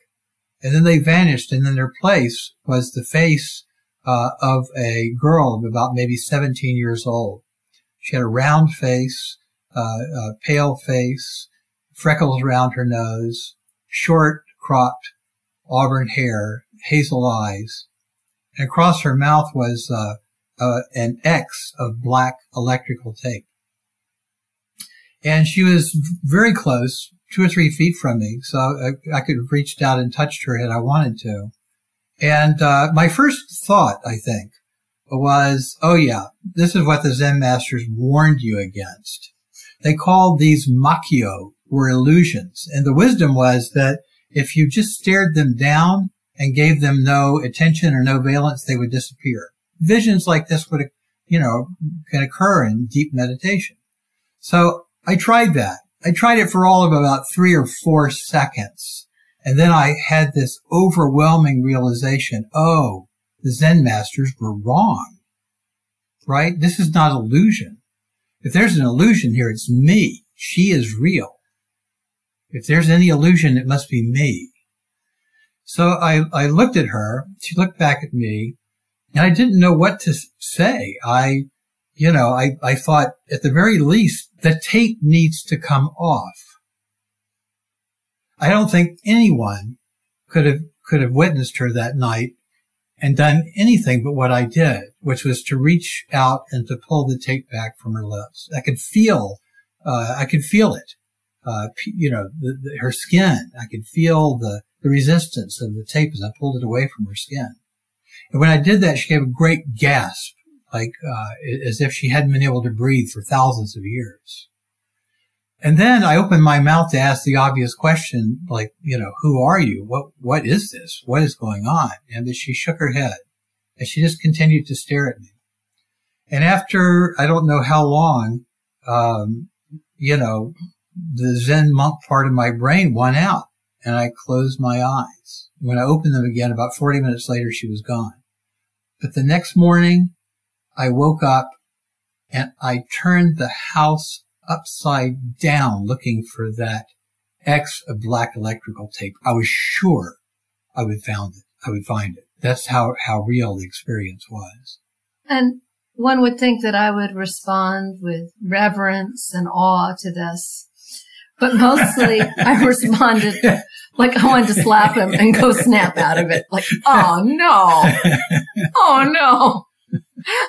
And then they vanished, and in their place was the face of a girl of about maybe 17 years old. She had a round face, a pale face, freckles around her nose, short, cropped, auburn hair, hazel eyes. And across her mouth was an X of black electrical tape. And she was very close, 2 or 3 feet from me, so I could have reached out and touched her had I wanted to. And my first thought, I think, was, oh yeah, this is what the Zen masters warned you against. They called these makyo, or illusions. And the wisdom was that if you just stared them down and gave them no attention or no valence, they would disappear. Visions like this would, can occur in deep meditation. So I tried that. I tried it for all of about 3 or 4 seconds. And then I had this overwhelming realization, oh, the Zen masters were wrong, right? This is not illusion. If there's an illusion here, it's me. She is real. If there's any illusion, it must be me. So I looked at her. She looked back at me, and I didn't know what to say. I thought, at the very least, the tape needs to come off. I don't think anyone could have witnessed her that night and done anything but what I did, which was to reach out and to pull the tape back from her lips. I could feel it, her skin. I could feel the resistance of the tape as I pulled it away from her skin. And when I did that, she gave a great gasp, like as if she hadn't been able to breathe for thousands of years. And then I opened my mouth to ask the obvious question, like, who are you? What is this? What is going on? And she shook her head, and she just continued to stare at me. And after I don't know how long, the Zen monk part of my brain won out, and I closed my eyes. When I opened them again, about 40 minutes later, she was gone. But the next morning, I woke up, and I turned the house upside down looking for that X of black electrical tape. I was sure I would found it. I would find it. That's how real the experience was. And one would think that I would respond with reverence and awe to this. But mostly I responded like I wanted to slap him and go snap out of it. Like, oh no. Oh no.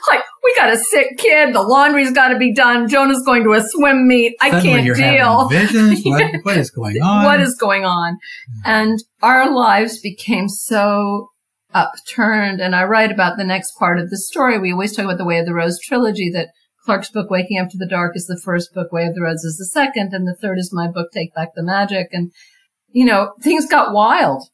Like, we got a sick kid. The laundry's got to be done. Jonah's going to a swim meet. I can't deal. Visions. What is going on? What is going on? And our lives became so upturned. And I write about the next part of the story. We always talk about the Way of the Rose trilogy, that Clark's book, Waking Up to the Dark, is the first book. Way of the Rose is the second. And the third is my book, Take Back the Magic. And, things got wild.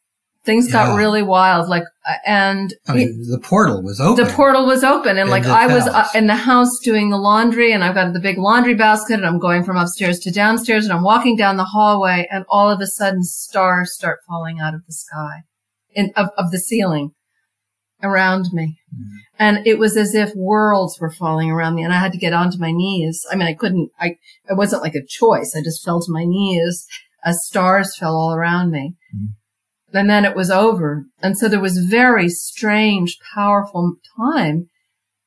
Things got really wild. Like, and I mean, the portal was open. The portal was open. And like, I was in the house doing the laundry, and I've got the big laundry basket, and I'm going from upstairs to downstairs, and I'm walking down the hallway, and all of a sudden stars start falling out of the sky and of the ceiling around me. Mm-hmm. And it was as if worlds were falling around me, and I had to get onto my knees. I mean, I couldn't, it wasn't like a choice. I just fell to my knees as stars fell all around me. Mm-hmm. And then it was over. And so there was very strange, powerful time,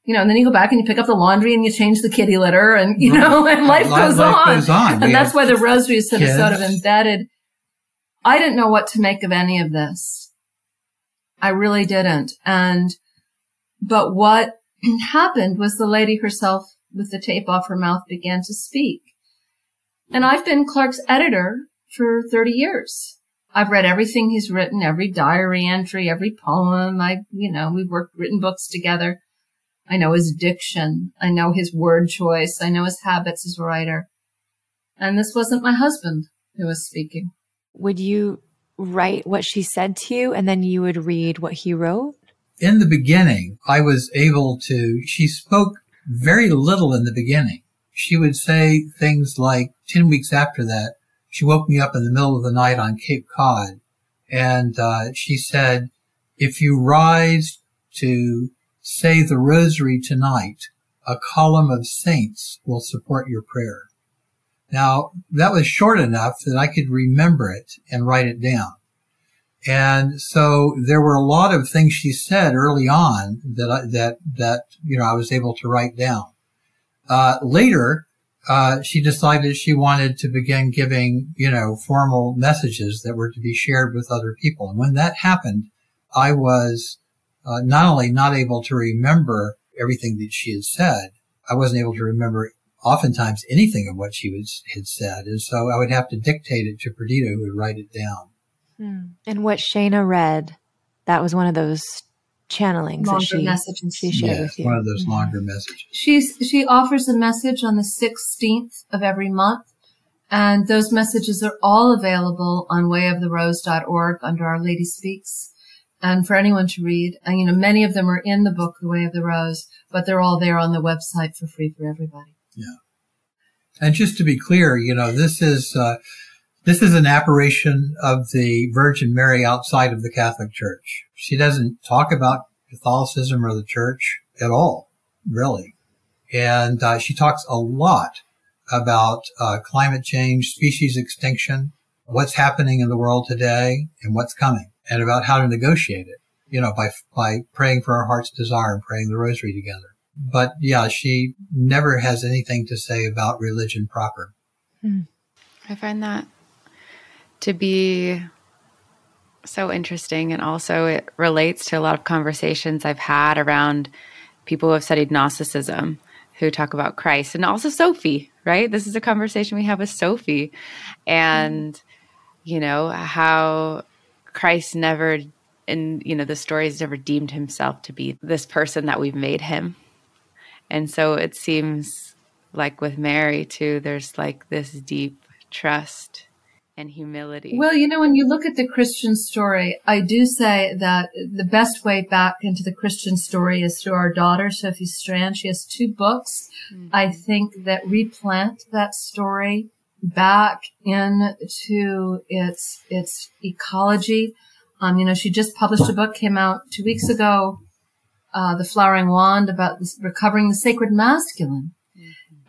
you know, and then you go back and you pick up the laundry and you change the kitty litter and, you know, and life goes on. And that's why the rosary is sort of embedded. I didn't know what to make of any of this. I really didn't. But what happened was the lady herself with the tape off her mouth began to speak. And I've been Clark's editor for 30 years. I've read everything he's written, every diary entry, every poem. We've written books together. I know his diction. I know his word choice. I know his habits as a writer. And this wasn't my husband who was speaking. Would you write what she said to you, and then you would read what he wrote? In the beginning, I was able to, she spoke very little in the beginning. She would say things like 10 weeks after that, she woke me up in the middle of the night on Cape Cod, and she said, if you rise to say the rosary tonight, a column of saints will support your prayer. Now, that was short enough that I could remember it and write it down. And so there were a lot of things she said early on that I was able to write down. Later, she decided she wanted to begin giving, formal messages that were to be shared with other people. And when that happened, I was not only not able to remember everything that she had said, I wasn't able to remember oftentimes anything of what she had said. And so I would have to dictate it to Perdita, who would write it down. Hmm. And what Shana read, that was one of those channelings longer that she shared with you. One of those longer messages. She offers a message on the 16th of every month, and those messages are all available on wayoftherose.org under Our Lady Speaks, and for anyone to read. And many of them are in the book The Way of the Rose, but they're all there on the website for free for everybody. Yeah. And just to be clear, this is an apparition of the Virgin Mary outside of the Catholic Church. She doesn't talk about Catholicism or the Church at all, really. And she talks a lot about climate change, species extinction, what's happening in the world today and what's coming, and about how to negotiate it, by praying for our heart's desire and praying the rosary together. But, she never has anything to say about religion proper. Hmm. I find that to be so interesting. And also it relates to a lot of conversations I've had around people who have studied Gnosticism, who talk about Christ, and also Sophie, right? This is a conversation we have with Sophie, and, how Christ never, and, the stories never deemed himself to be this person that we've made him. And so it seems like with Mary too, there's like this deep trust and humility. Well, when you look at the Christian story, I do say that the best way back into the Christian story is through our daughter, Sophie Strand. She has 2 books, mm-hmm. I think, that replant that story back into its ecology. She just published a book, came out 2 weeks ago, The Flowering Wand, about recovering the sacred masculine.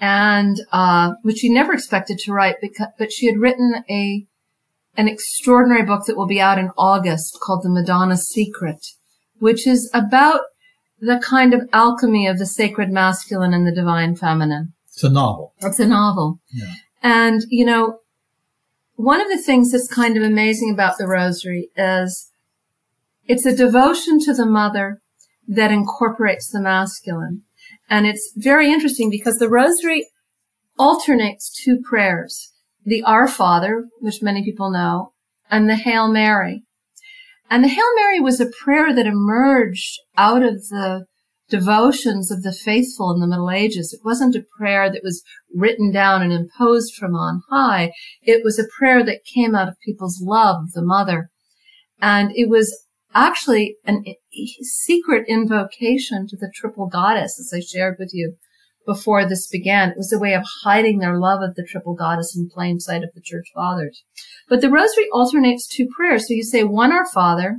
And, which she never expected to write, but she had written an extraordinary book that will be out in August called The Madonna's Secret, which is about the kind of alchemy of the sacred masculine and the divine feminine. It's a novel. Yeah. And, one of the things that's kind of amazing about the rosary is it's a devotion to the mother that incorporates the masculine. And it's very interesting because the rosary alternates 2 prayers, the Our Father, which many people know, and the Hail Mary. And the Hail Mary was a prayer that emerged out of the devotions of the faithful in the Middle Ages. It wasn't a prayer that was written down and imposed from on high. It was a prayer that came out of people's love of the mother. And it was actually a secret invocation to the triple goddess, as I shared with you before this began. It was a way of hiding their love of the triple goddess in plain sight of the church fathers. But the rosary alternates two prayers. So you say one Our Father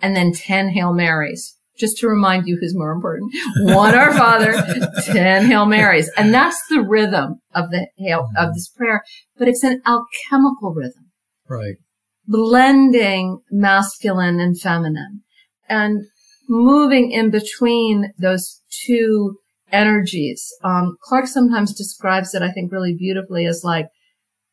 and then 10 Hail Marys, just to remind you who's more important. One Our Father, 10 Hail Marys. And that's the rhythm of the of this prayer, but it's an alchemical rhythm. Right. Blending masculine and feminine and moving in between those two energies. Clark sometimes describes it, I think, really beautifully as like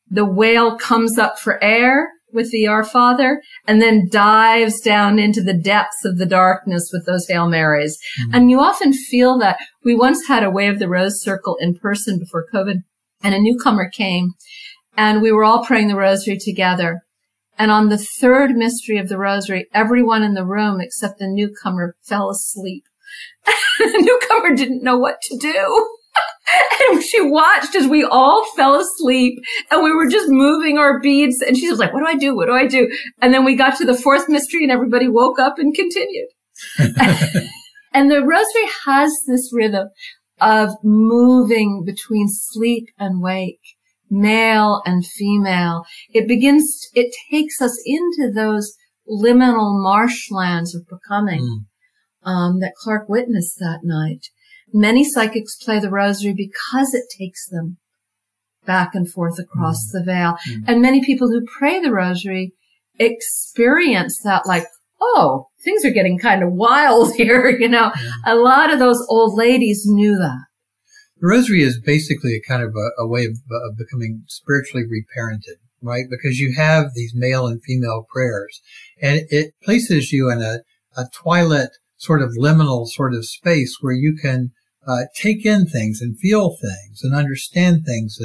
the whale comes up for air with the Our Father and then dives down into the depths of the darkness with those Hail Marys. Mm-hmm. And you often feel that. We once had a Way of the Rose circle in person before COVID, and a newcomer came and we were all praying the rosary together. And on the third mystery of the rosary, everyone in the room except the newcomer fell asleep. The newcomer didn't know what to do. And she watched as we all fell asleep and we were just moving our beads. And she was like, what do I do? What do I do? And then we got to the fourth mystery and everybody woke up and continued. And the rosary has this rhythm of moving between sleep and wake, male and female. It takes us into those liminal marshlands of becoming. Mm. That Clark witnessed that night. Many psychics play the rosary because it takes them back and forth across the veil. Mm. And many people who pray the rosary experience that, like, oh, things are getting kind of wild here, you know. Mm. A lot of those old ladies knew that. The rosary is basically a kind of a way of becoming spiritually reparented, right? Because you have these male and female prayers, and it places you in a twilight sort of liminal sort of space where you can take in things and feel things and understand things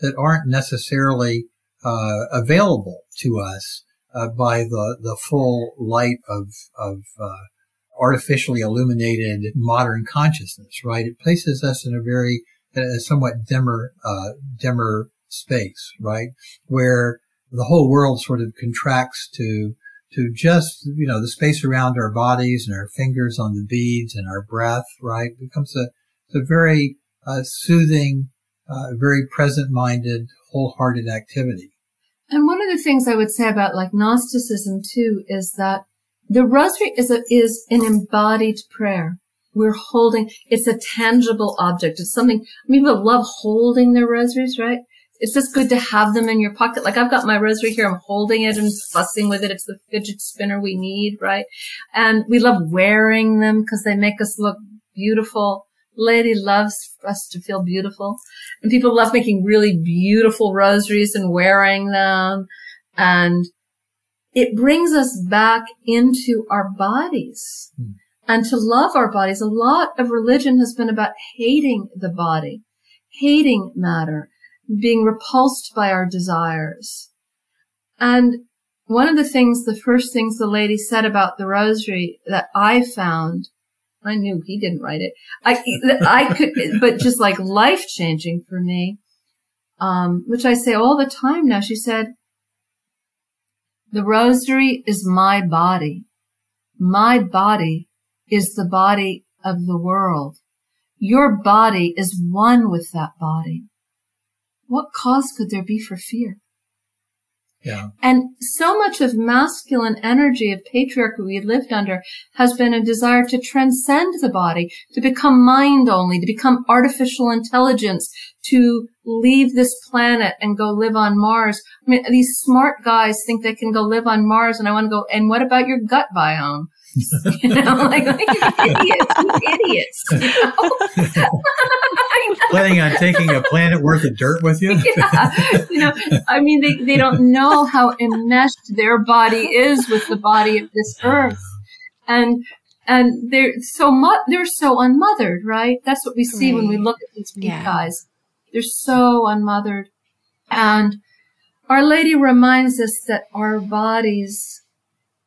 that aren't necessarily available to us by the full light of artificially illuminated modern consciousness, right? It places us in a very somewhat dimmer space, right, where the whole world sort of contracts to just, you know, the space around our bodies and our fingers on the beads and our breath, right? It becomes a very soothing, very present-minded, wholehearted activity. And one of the things I would say about, like, Gnosticism too is that the rosary is an embodied prayer. We're holding, it's a tangible object. It's something, I mean, people love holding their rosaries, right? It's just good to have them in your pocket. Like, I've got my rosary here. I'm holding it and fussing with it. It's the fidget spinner we need, right? And we love wearing them because they make us look beautiful. Lady loves us to feel beautiful. And people love making really beautiful rosaries and wearing them. And it brings us back into our bodies and to love our bodies. A lot of religion has been about hating the body, hating matter, being repulsed by our desires. And one of the first things the lady said about the rosary that I found, I knew he didn't write it, I could, but just like life-changing for me, which I say all the time now, she said, the rosary is my body. My body is the body of the world. Your body is one with that body. What cause could there be for fear? Yeah. And so much of masculine energy of patriarchy we lived under has been a desire to transcend the body, to become mind only, to become artificial intelligence, to leave this planet and go live on Mars. I mean, these smart guys think they can go live on Mars, and I want to go, and what about your gut biome? You know, like idiots, you know? Planning on taking a planet worth of dirt with you? Yeah. You know, I mean, they don't know how enmeshed their body is with the body of this earth. And they're so unmothered, right? That's what we see when we look at these guys. They're so unmothered. And Our Lady reminds us that our bodies,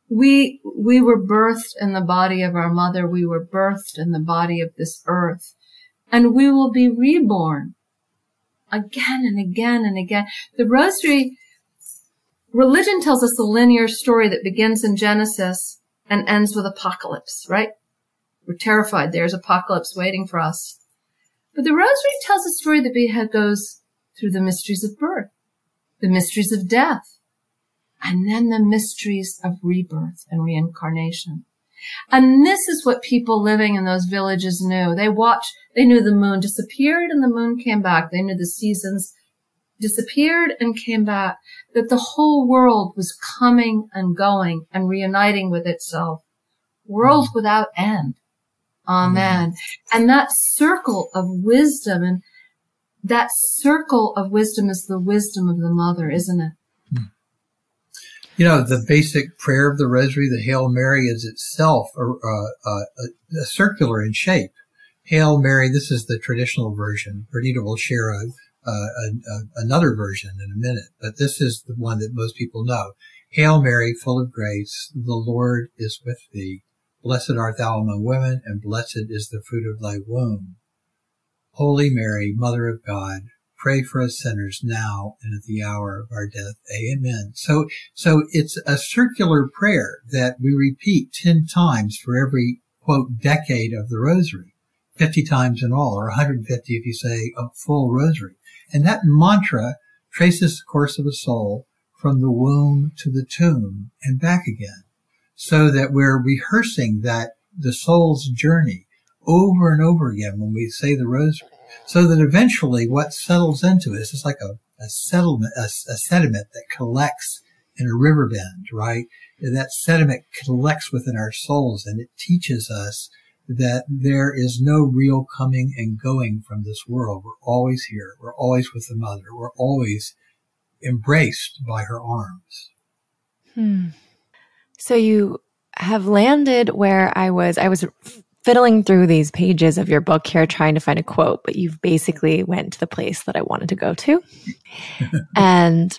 we were birthed in the body of our mother. We were birthed in the body of this earth. And we will be reborn again and again and again. The rosary religion tells us a linear story that begins in Genesis and ends with apocalypse, right? We're terrified. There's apocalypse waiting for us. But the rosary tells a story that goes through the mysteries of birth, the mysteries of death, and then the mysteries of rebirth and reincarnation. And this is what people living in those villages knew. They knew the moon disappeared and the moon came back. They knew the seasons disappeared and came back, that the whole world was coming and going and reuniting with itself. World without end. Amen. And that circle of wisdom, and that circle of wisdom is the wisdom of the mother, isn't it? You know, the basic prayer of the rosary, the Hail Mary, is itself a circular in shape. Hail Mary, this is the traditional version. Perdita will share another version in a minute, but this is the one that most people know. Hail Mary, full of grace, the Lord is with thee. Blessed art thou among women, and blessed is the fruit of thy womb. Holy Mary, Mother of God, pray for us sinners now and at the hour of our death. Amen. So it's a circular prayer that we repeat 10 times for every, quote, decade of the rosary, 50 times in all, or 150 if you say a full rosary. And that mantra traces the course of a soul from the womb to the tomb and back again, so that we're rehearsing that the soul's journey over and over again when we say the rosary, so that eventually what settles into us is like a sediment that collects in a river bend, right? And that sediment collects within our souls, and it teaches us that there is no real coming and going from this world. We're always here. We're always with the mother. We're always embraced by her arms. So you have landed where I was fiddling through these pages of your book here, trying to find a quote, but you've basically went to the place that I wanted to go to. And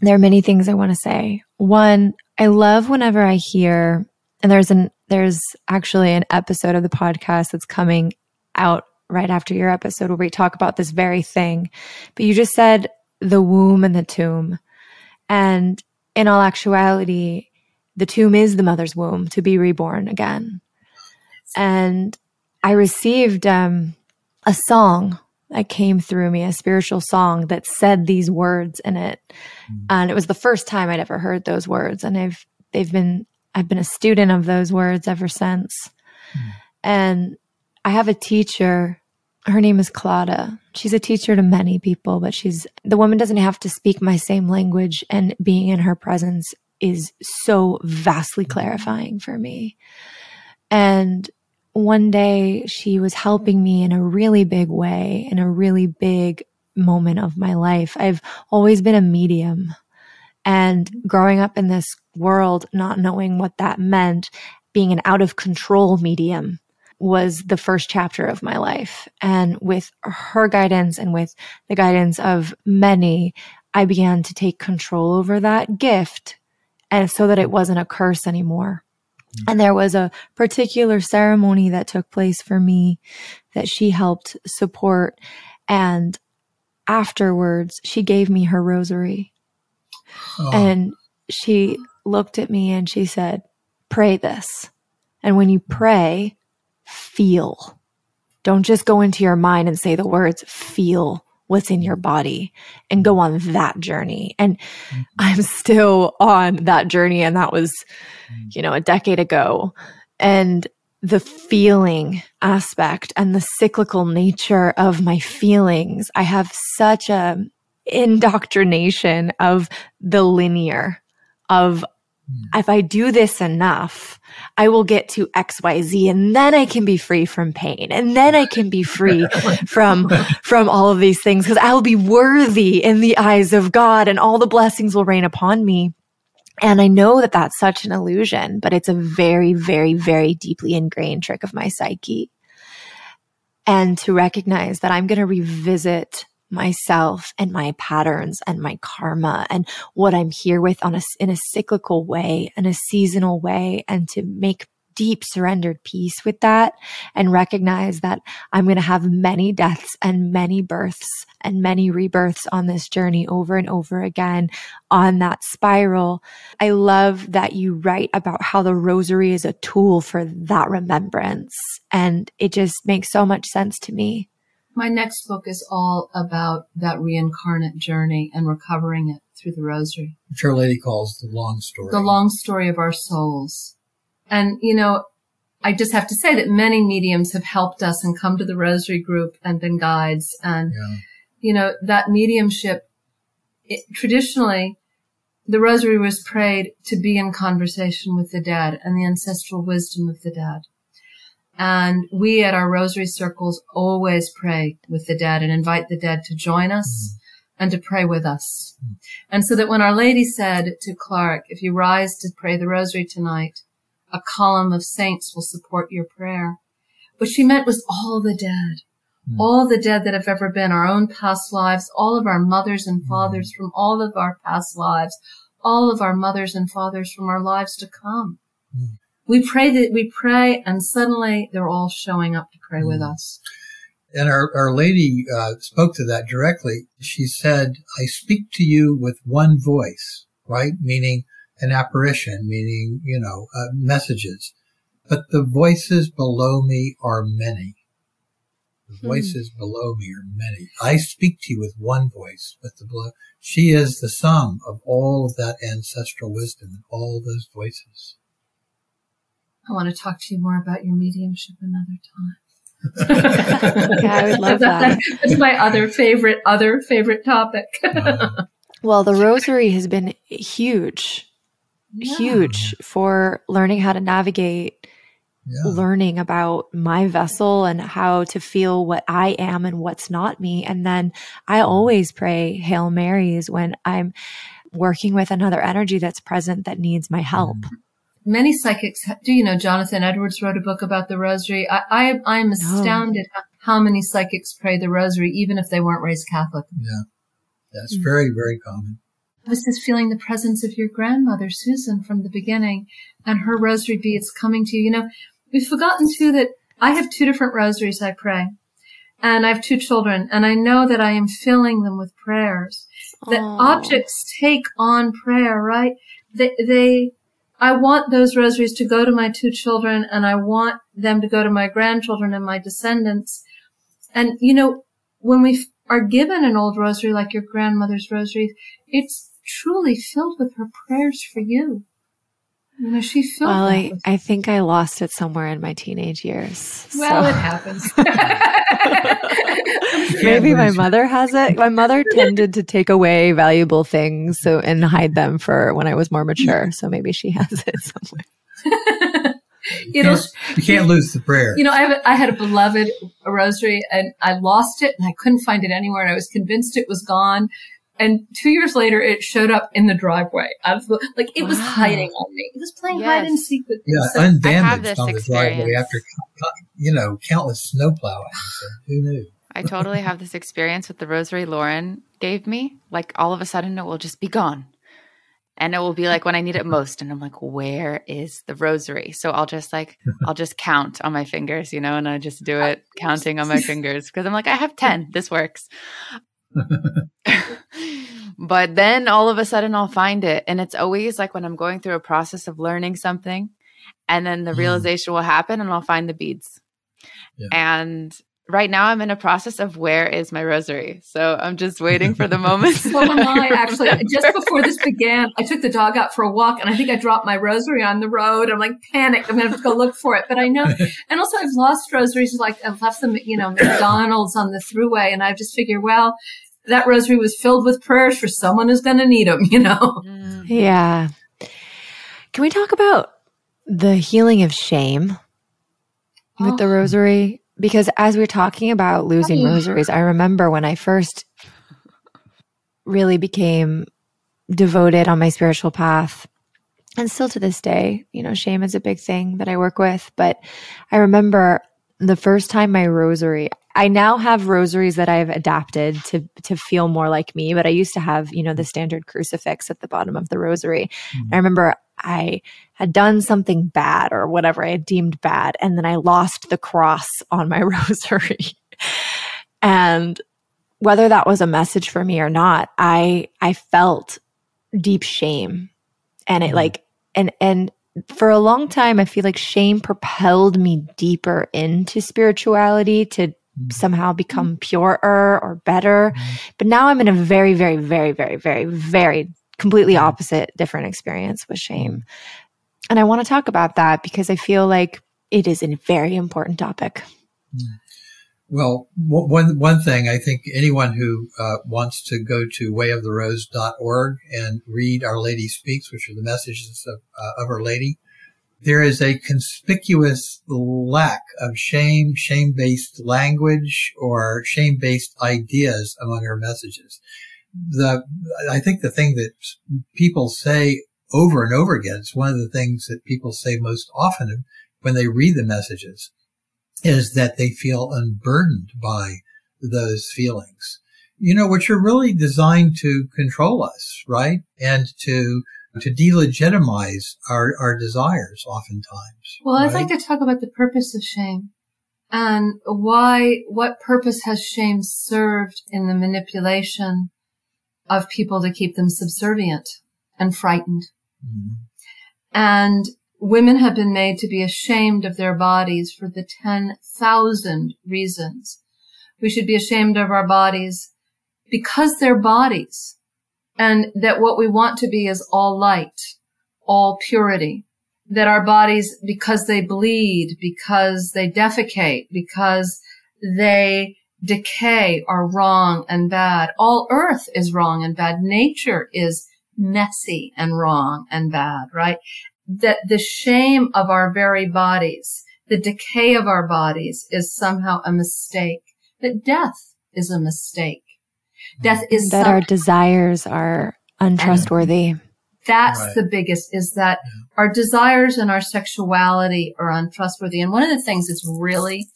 there are many things I want to say. One, I love whenever I hear, and there's actually an episode of the podcast that's coming out right after your episode where we talk about this very thing, but you just said the womb and the tomb. And in all actuality, the tomb is the mother's womb to be reborn again. And I received a song that came through me, a spiritual song that said these words in it. And it was the first time I'd ever heard those words. And I've been a student of those words ever since. And I have a teacher. Her name is Claudia. She's a teacher to many people, but the woman doesn't have to speak my same language, and being in her presence is so vastly clarifying for me. And one day she was helping me in a really big way, in a really big moment of my life. I've always been a medium, and growing up in this world, not knowing what that meant, being an out of control medium was the first chapter of my life. And with her guidance and with the guidance of many, I began to take control over that gift, and so that it wasn't a curse anymore. And there was a particular ceremony that took place for me that she helped support. And afterwards, she gave me her rosary. And she looked at me and she said, "Pray this. And when you pray, feel. Don't just go into your mind and say the words, feel what's in your body and go on that journey." And I'm still on that journey. And that was, a decade ago. And the feeling aspect and the cyclical nature of my feelings, I have such an indoctrination of the linear of if I do this enough, I will get to XYZ, and then I can be free from pain, and then I can be free from all of these things, because I'll be worthy in the eyes of God, and all the blessings will rain upon me. And I know that that's such an illusion, but it's a very, very, very deeply ingrained trick of my psyche. And to recognize that I'm going to revisit myself and my patterns and my karma and what I'm here with in a cyclical way and a seasonal way, and to make deep surrendered peace with that and recognize that I'm going to have many deaths and many births and many rebirths on this journey over and over again on that spiral. I love that you write about how the rosary is a tool for that remembrance. And it just makes so much sense to me. My next book is all about that reincarnate journey and recovering it through the rosary, which Our Lady calls the long story. The long story of our souls. And, you know, I just have to say that many mediums have helped us and come to the rosary group and been guides. And, you know, that mediumship, traditionally, the rosary was prayed to be in conversation with the dead and the ancestral wisdom of the dead. And we at our rosary circles always pray with the dead and invite the dead to join us and to pray with us. And so that when Our Lady said to Clark, if you rise to pray the rosary tonight, a column of saints will support your prayer. What she meant was all the dead that have ever been, our own past lives, all of our mothers and fathers from all of our past lives, all of our mothers and fathers from our lives to come. We pray and suddenly they're all showing up to pray with us. And Our Lady spoke to that directly. She said, I speak to you with one voice, right? Meaning an apparition, meaning, you know, messages. But the voices below me are many. The voices below me are many. I speak to you with one voice, but the below. She is the sum of all of that ancestral wisdom and all those voices. I want to talk to you more about your mediumship another time. Yeah, I would love that. That's my other favorite topic. Well, the rosary has been huge for learning how to navigate, learning about my vessel and how to feel what I am and what's not me. And then I always pray Hail Marys when I'm working with another energy that's present that needs my help. Many psychics do, you know, Jonathan Edwards wrote a book about the rosary. I'm astounded how many psychics pray the rosary, even if they weren't raised Catholic. Yeah, that's very, very common. I was just feeling the presence of your grandmother, Susan, from the beginning, and her rosary beads coming to you. You know, we've forgotten, too, that I have two different rosaries I pray, and I have two children, and I know that I am filling them with prayers, that objects take on prayer, right? I want those rosaries to go to my two children, and I want them to go to my grandchildren and my descendants. And, you know, when we are given an old rosary like your grandmother's rosary, it's truly filled with her prayers for you. You know, she filled it. Well, I think I lost it somewhere in my teenage years. Well, it happens. Maybe my mother has it. My mother tended to take away valuable things and hide them for when I was more mature. So maybe she has it somewhere. You can't lose the prayer. You know, I had a beloved rosary and I lost it and I couldn't find it anywhere. And I was convinced it was gone. And 2 years later, it showed up in the driveway. It was hiding on me. It was playing hide and seek with me. Yeah, so undamaged on the driveway after, you know, countless snowplowing. So who knew? I totally have this experience with the rosary Lauren gave me. Like, all of a sudden, it will just be gone. And it will be like when I need it most. And I'm like, where is the rosary? So I'll just count on my fingers, you know, and I just do it counting on my fingers. Because I'm like, I have 10. This works. But then all of a sudden I'll find it. And it's always like when I'm going through a process of learning something and then the realization will happen and I'll find the beads. Yeah. And right now I'm in a process of where is my rosary. So I'm just waiting for the moment. So am I, actually. Just before this began, I took the dog out for a walk and I think I dropped my rosary on the road. I'm like, panic. I'm going to have to go look for it. But I know. And also I've lost rosaries. Like I've left them, you know, McDonald's on the thruway. And I just figure, well, that rosary was filled with prayers for someone who's going to need them, you know? Yeah. Can we talk about the healing of shame with the rosary? Because as we're talking about losing rosaries, I remember when I first really became devoted on my spiritual path, and still to this day, you know, shame is a big thing that I work with. But I remember the first time my rosary, I now have rosaries that I've adapted to feel more like me, but I used to have, you know, the standard crucifix at the bottom of the rosary. I remember I had done something bad or whatever I had deemed bad, and then I lost the cross on my rosary. And whether that was a message for me or not, I felt deep shame. And it like, and for a long time, I feel like shame propelled me deeper into spirituality to somehow become purer or better. But now I'm in a very, very, very, very, very, very completely opposite, different experience with shame. And I want to talk about that because I feel like it is a very important topic. Well, one thing, I think anyone who wants to go to wayoftherose.org and read Our Lady Speaks, which are the messages of Our Lady, there is a conspicuous lack of shame, shame-based language, or shame-based ideas among her messages. I think the thing that people say over and over again, it's one of the things that people say most often when they read the messages, is that they feel unburdened by those feelings, which are really designed to control us, right? And to delegitimize our desires oftentimes. Well, right? I'd like to talk about the purpose of shame and what purpose has shame served in the manipulation of people to keep them subservient and frightened. Mm-hmm. And women have been made to be ashamed of their bodies for the 10,000 reasons. We should be ashamed of our bodies because they're bodies, and that what we want to be is all light, all purity, that our bodies, because they bleed, because they defecate, because they decay, are wrong and bad. All earth is wrong and bad. Nature is messy and wrong and bad, right? That the shame of our very bodies, the decay of our bodies is somehow a mistake, that death is a mistake. Death is that our desires are untrustworthy. That's right. The biggest is that our desires and our sexuality are untrustworthy. And one of the things that's really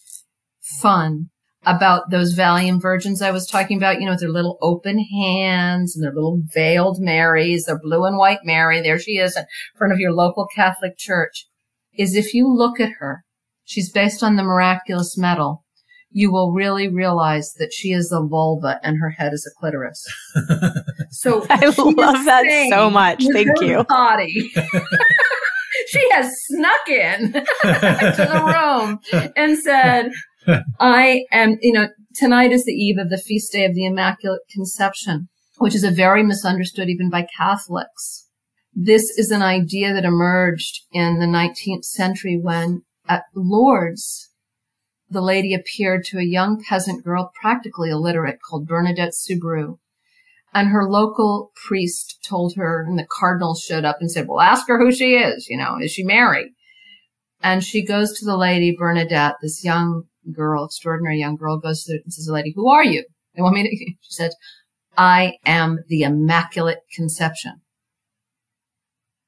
fun about those Valium virgins I was talking about, with their little open hands and their little veiled Marys, their blue and white Mary, there she is in front of your local Catholic church, is if you look at her, she's based on the miraculous medal, you will really realize that she is a vulva and her head is a clitoris. So I love that so much. Thank you. Body. She has snuck in to the room and said, I am, tonight is the eve of the feast day of the Immaculate Conception, which is a very misunderstood even by Catholics. This is an idea that emerged in the 19th century when at Lourdes, the lady appeared to a young peasant girl, practically illiterate, called Bernadette Soubirous. And her local priest told her, and the cardinal showed up and said, well, ask her who she is, is she Mary? And she goes to the lady, Bernadette, this young girl, extraordinary young girl, goes to her and says, lady, who are you? They want me to, she said, I am the Immaculate Conception.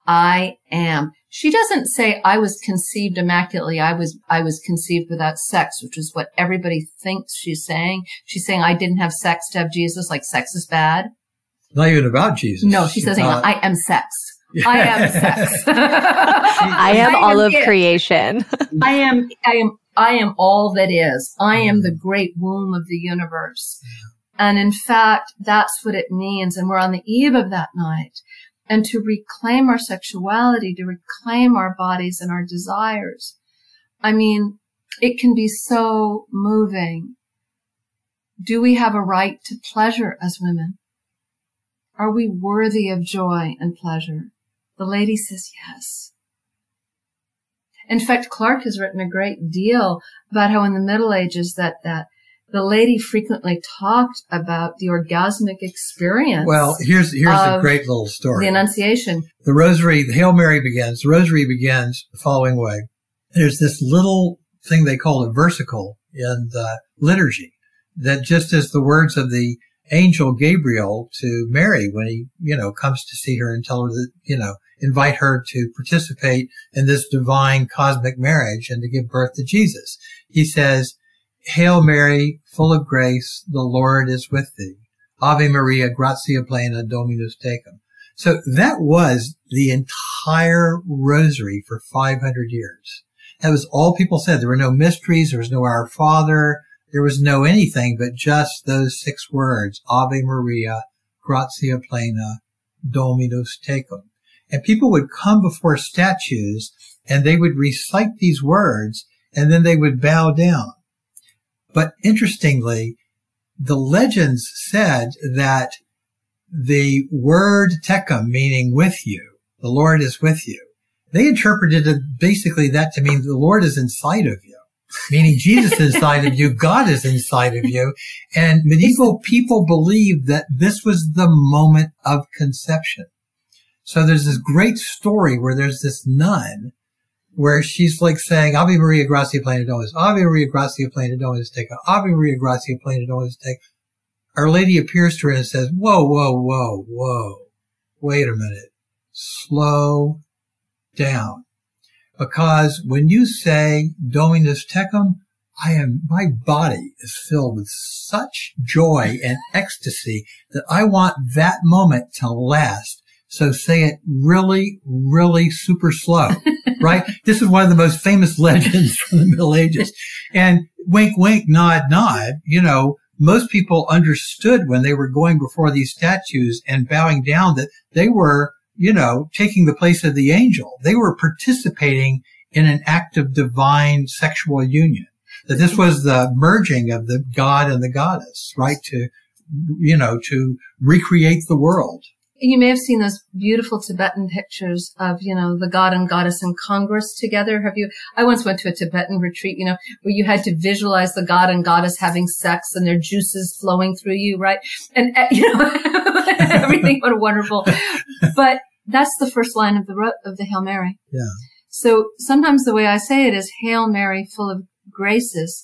I am. She doesn't say I was conceived immaculately. I was conceived without sex, which is what everybody thinks she's saying. She's saying I didn't have sex to have Jesus, like sex is bad. Not even about Jesus. No, she says, I am sex. Yeah. I am sex. I am all of creation. I am all that is. I am the great womb of the universe. And in fact, that's what it means. And we're on the eve of that night. And to reclaim our sexuality, to reclaim our bodies and our desires. I mean, it can be so moving. Do we have a right to pleasure as women? Are we worthy of joy and pleasure? The lady says yes. In fact, Clark has written a great deal about how in the Middle Ages that the lady frequently talked about the orgasmic experience. Well, here's a great little story. The Annunciation. The Hail Mary begins. The Rosary begins the following way. There's this little thing they call a versicle in the liturgy that just as the words of the angel Gabriel to Mary when he, comes to see her and tell her that, invite her to participate in this divine cosmic marriage and to give birth to Jesus. He says, Hail Mary, full of grace, the Lord is with thee. Ave Maria, gratia plena, Dominus tecum. So that was the entire rosary for 500 years. That was all people said. There were no mysteries. There was no Our Father. There was no anything but just those six words, Ave Maria, Gratia Plena, Dominus Tecum. And people would come before statues and they would recite these words and then they would bow down. But interestingly, the legends said that the word Tecum, meaning with you, the Lord is with you, they interpreted it basically that to mean the Lord is inside of you, meaning Jesus is inside of you, God is inside of you. And medieval people believed that this was the moment of conception. So there's this great story where there's this nun where she's like saying, Ave Maria, Gratia Plena Dominus, Ave Maria, Gratia Plena Dominus Tecum, Ave Maria, Gratia Plena Dominus Tecum. Our Lady appears to her and says, whoa, whoa, whoa, whoa, wait a minute, slow down. Because when you say Dominus Tecum, my body is filled with such joy and ecstasy that I want that moment to last. So say it really, really super slow, right? This is one of the most famous legends from the Middle Ages. And wink, wink, nod, nod, you know, most people understood when they were going before these statues and bowing down that they were, you know, taking the place of the angel. They were participating in an act of divine sexual union, that this was the merging of the God and the goddess, right? To, you know, to recreate the world. You may have seen those beautiful Tibetan pictures of, you know, the god and goddess in congress together. Have you? I once went to a Tibetan retreat, you know, where you had to visualize the god and goddess having sex and their juices flowing through you, right? And, you know, everything was wonderful. But that's the first line of the Hail Mary. Yeah. So sometimes the way I say it is, Hail Mary, full of graces,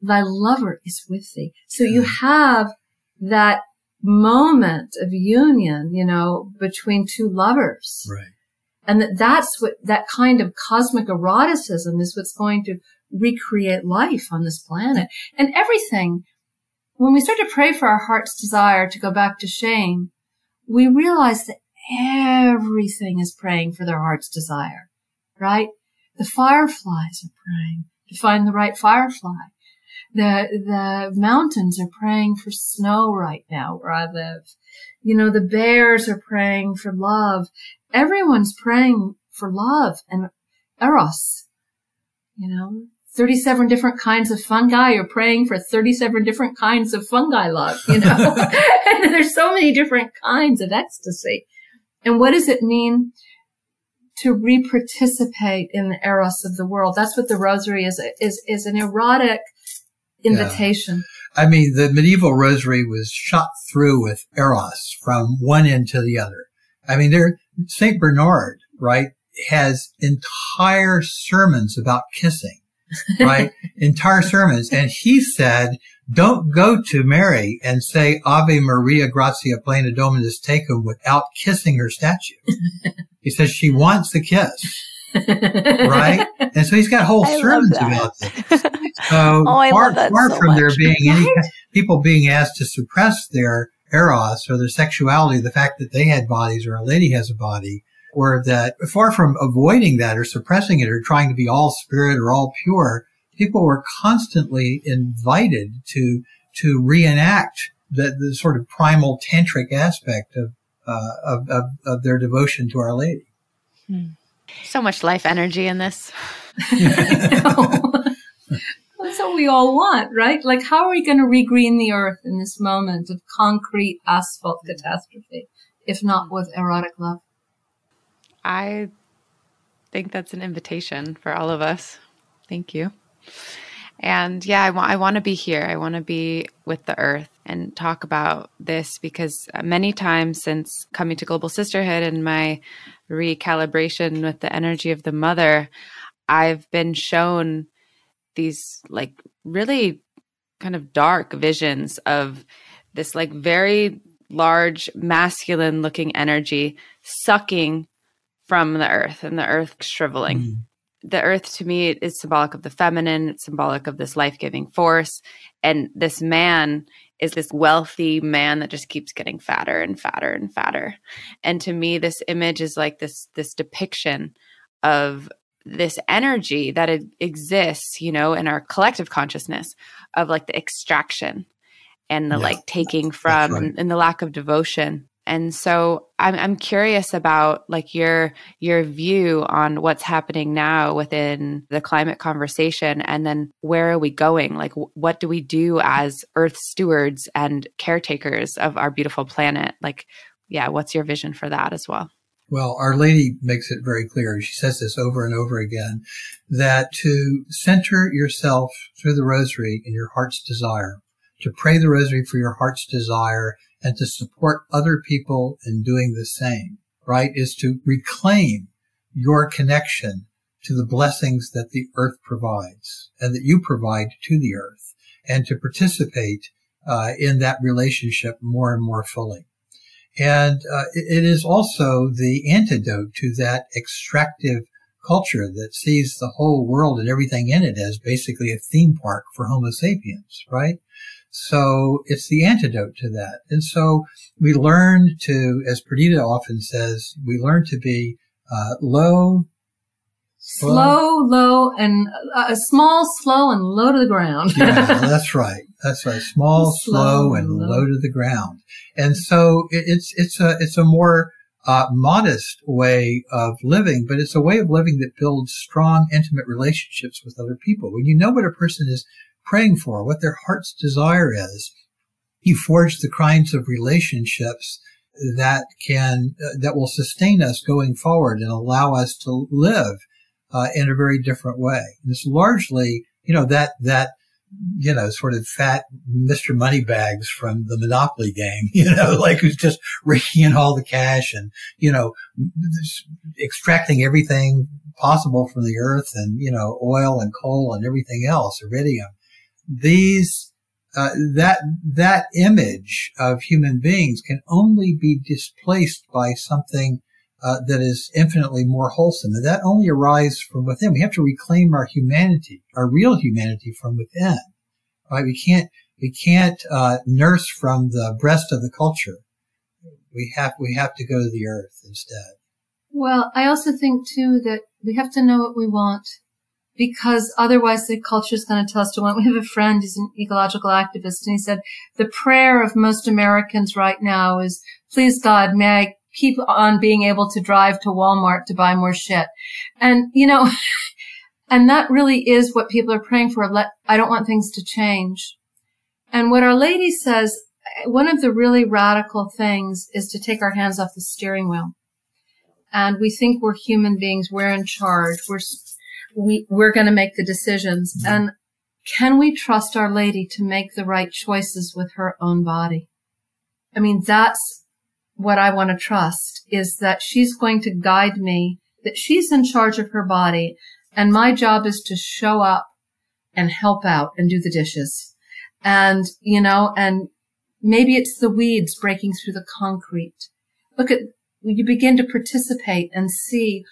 thy lover is with thee. So you have that moment of union, you know, between two lovers. Right. And that's what, that kind of cosmic eroticism is what's going to recreate life on this planet. And everything, when we start to pray for our heart's desire to go back to shame, we realize that everything is praying for their heart's desire, right? The fireflies are praying to find the right firefly. The mountains are praying for snow right now where I live. You know, the bears are praying for love. Everyone's praying for love and eros. You know, 37 different kinds of fungi are praying for 37 different kinds of fungi love, you know. And there's so many different kinds of ecstasy. And what does it mean to re-participate in the eros of the world? That's what the rosary is an erotic invitation. Yeah. I mean, the medieval rosary was shot through with eros from one end to the other. I mean, Saint Bernard, right, has entire sermons about kissing, right? Entire sermons. And he said, don't go to Mary and say Ave Maria Gratia Plena Dominus Tecum without kissing her statue. He says she wants the kiss. Right? And so he's got whole sermons about this. So people being asked to suppress their eros or their sexuality, the fact that they had bodies or a lady has a body, or that far from avoiding that or suppressing it or trying to be all spirit or all pure, people were constantly invited to reenact the sort of primal tantric aspect of their devotion to Our Lady. Hmm. So much life energy in this. That's what we all want, right? Like, how are we going to regreen the earth in this moment of concrete asphalt catastrophe, if not with erotic love? I think that's an invitation for all of us. Thank you. And yeah, I want to be here. I want to be with the earth and talk about this, because many times since coming to Global Sisterhood and my recalibration with the energy of the mother, I've been shown these like really kind of dark visions of this like very large masculine looking energy sucking from the earth and the earth shriveling. Mm. The earth to me is symbolic of the feminine. It's symbolic of this life-giving force. And this man is this wealthy man that just keeps getting fatter and fatter and fatter. And to me, this image is like this depiction of this energy that it exists, you know, in our collective consciousness of like the extraction and the like taking from and the lack of devotion. And so I'm curious about like your view on what's happening now within the climate conversation, and then where are we going? Like, what do we do as Earth stewards and caretakers of our beautiful planet? Like, yeah, what's your vision for that as well? Well, Our Lady makes it very clear, she says this over and over again, that to center yourself through the rosary in your heart's desire, to pray the rosary for your heart's desire, and to support other people in doing the same, right, is to reclaim your connection to the blessings that the earth provides and that you provide to the earth, and to participate in that relationship more and more fully. And it is also the antidote to that extractive culture that sees the whole world and everything in it as basically a theme park for Homo sapiens, right? So it's the antidote to that. And so we learn to, as Perdita often says, we learn to be slow and low to the ground. Yeah, that's right. That's right. Slow and low to the ground. And so it's a more modest way of living, but it's a way of living that builds strong, intimate relationships with other people. When you know what a person is praying for, what their heart's desire is, you forge the kinds of relationships that can, that will sustain us going forward and allow us to live in a very different way. And it's largely, you know, that, you know, sort of fat Mr. Moneybags from the Monopoly game, you know, like who's just raking in all the cash and, you know, extracting everything possible from the earth and, you know, oil and coal and everything else, iridium. These, that image of human beings can only be displaced by something that is infinitely more wholesome. And that only arises from within. We have to reclaim our humanity, our real humanity from within, right? We can't nurse from the breast of the culture. We have to go to the earth instead. Well, I also think too that we have to know what we want, because otherwise the culture is going to tell us to want. We have a friend who's an ecological activist, and he said, the prayer of most Americans right now is, please God, may I keep on being able to drive to Walmart to buy more shit. And, you know, and that really is what people are praying for. I don't want things to change. And what Our Lady says, one of the really radical things is to take our hands off the steering wheel. And we think we're human beings. We're in charge. We're going to make the decisions. Mm-hmm. And can we trust Our Lady to make the right choices with her own body? I mean, that's what I want to trust, is that she's going to guide me, that she's in charge of her body, and my job is to show up and help out and do the dishes. And, you know, and maybe it's the weeds breaking through the concrete. Look at, you begin to participate and see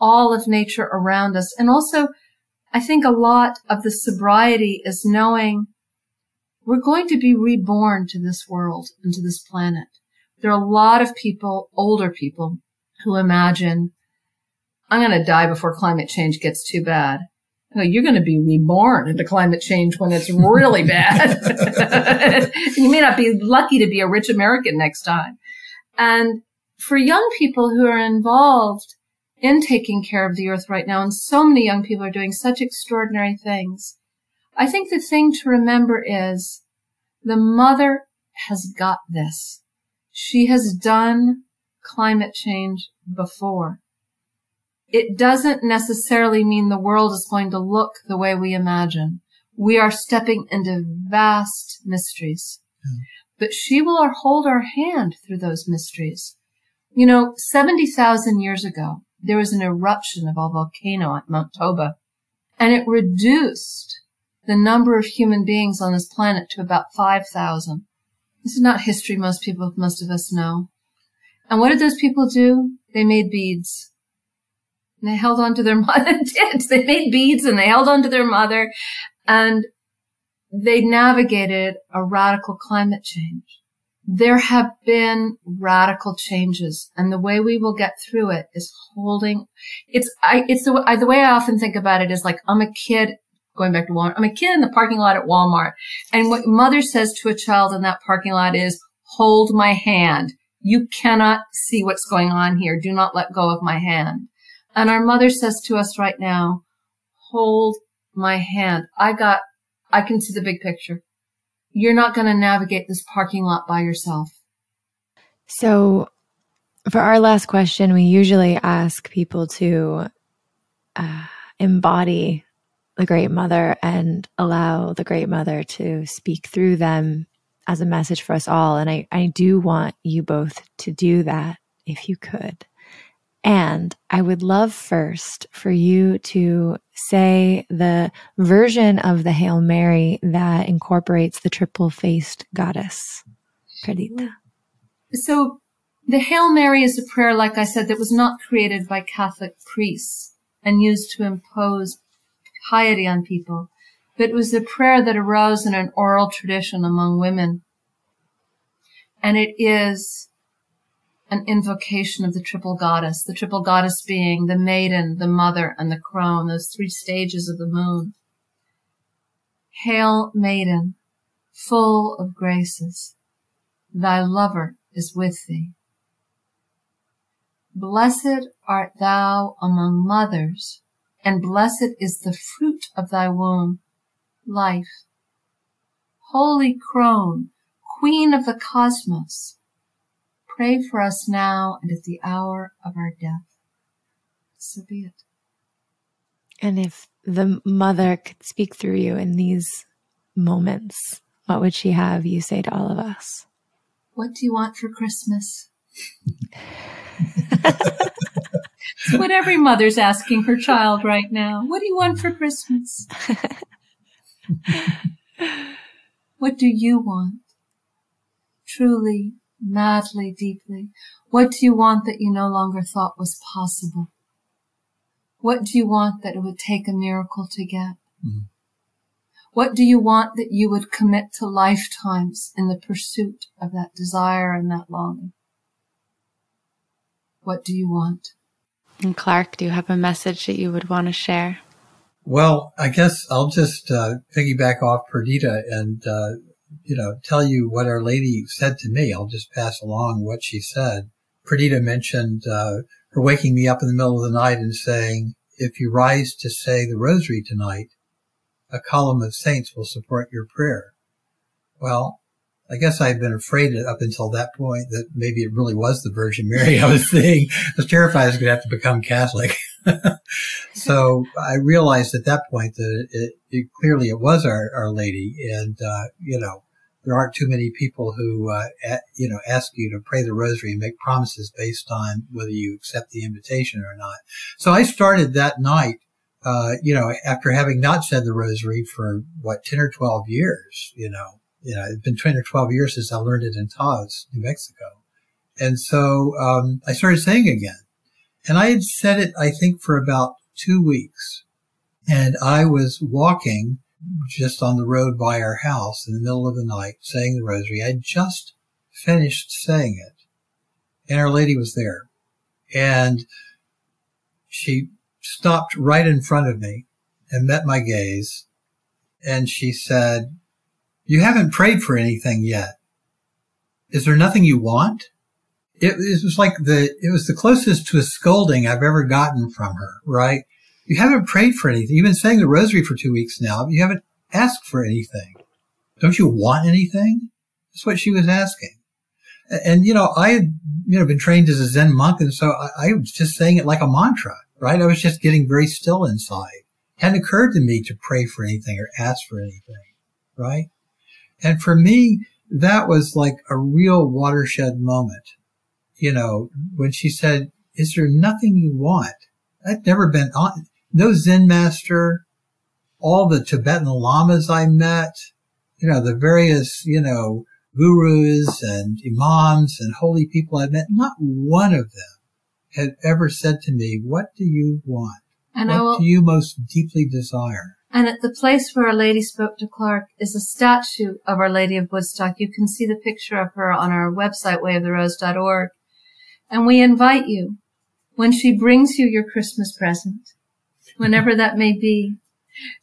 all of nature around us. And also, I think a lot of the sobriety is knowing we're going to be reborn to this world and to this planet. There are a lot of people, older people, who imagine, I'm going to die before climate change gets too bad. No, you're going to be reborn into climate change when it's really bad. You may not be lucky to be a rich American next time. And for young people who are involved in taking care of the earth right now, and so many young people are doing such extraordinary things, I think the thing to remember is the mother has got this. She has done climate change before. It doesn't necessarily mean the world is going to look the way we imagine. We are stepping into vast mysteries. Yeah. But she will hold our hand through those mysteries. You know, 70,000 years ago, there was an eruption of a volcano at Mount Toba, and it reduced the number of human beings on this planet to about 5,000. This is not history most of us know. And what did those people do? They made beads. And they held on to their mother. They made beads and they held on to their mother. And they navigated a radical climate change. There have been radical changes, and the way we will get through it is holding. The way I often think about it is like I'm a kid going back to Walmart. I'm a kid in the parking lot at Walmart, and what mother says to a child in that parking lot is, "Hold my hand. You cannot see what's going on here. Do not let go of my hand." And our mother says to us right now, "Hold my hand. I can see the big picture. You're not going to navigate this parking lot by yourself." So for our last question, we usually ask people to embody the Great Mother and allow the Great Mother to speak through them as a message for us all. And I do want you both to do that if you could. And I would love first for you to say the version of the Hail Mary that incorporates the triple-faced goddess, Perdita. So the Hail Mary is a prayer, like I said, that was not created by Catholic priests and used to impose piety on people, but it was a prayer that arose in an oral tradition among women. And it is an invocation of the triple goddess being the maiden, the mother, and the crone, those three stages of the moon. Hail, maiden, full of graces, thy lover is with thee. Blessed art thou among mothers, and blessed is the fruit of thy womb, life. Holy crone, queen of the cosmos, pray for us now and at the hour of our death. So be it. And if the mother could speak through you in these moments, what would she have you say to all of us? What do you want for Christmas? It's what every mother's asking her child right now. What do you want for Christmas? What do you want? Truly, madly, deeply, what do you want that you no longer thought was possible? What do you want that it would take a miracle to get? Mm-hmm. What do you want that you would commit to lifetimes in the pursuit of that desire and that longing? What do you want? And Clark, do you have a message that you would want to share? Well, I guess I'll just piggyback off Perdita and tell you what Our Lady said to me. I'll just pass along what she said. Perdita mentioned her waking me up in the middle of the night and saying, "If you rise to say the rosary tonight, a column of saints will support your prayer." Well, I guess I'd been afraid up until that point that maybe it really was the Virgin Mary I was seeing. I was terrified I was going to have to become Catholic. So I realized at that point that it clearly it was Our Lady. And, there aren't too many people who, ask you to pray the rosary and make promises based on whether you accept the invitation or not. So I started that night, after having not said the rosary for 10 or 12 years, it's been 10 or 12 years since I learned it in Taos, New Mexico. And so, I started saying again, and I had said it, I think, for about 2 weeks, and I was walking just on the road by our house in the middle of the night saying the rosary. I just finished saying it, and Our Lady was there, and she stopped right in front of me and met my gaze, and she said, "You haven't prayed for anything yet. Is there nothing you want?" It was like it was the closest to a scolding I've ever gotten from her, right? You haven't prayed for anything. You've been saying the rosary for 2 weeks now, but you haven't asked for anything. Don't you want anything? That's what she was asking. And, I had, been trained as a Zen monk, and so I was just saying it like a mantra, right? I was just getting very still inside. It hadn't occurred to me to pray for anything or ask for anything, right? And for me, that was like a real watershed moment. When she said, "Is there nothing you want?" I'd never been on, no Zen master, all the Tibetan lamas I met, the various, gurus and imams and holy people I met, not one of them had ever said to me, "What do you want? What do you most deeply desire?" And at the place where Our Lady spoke to Clark is a statue of Our Lady of Woodstock. You can see the picture of her on our website, wayoftheRose.org. And we invite you, when she brings you your Christmas present, whenever that may be,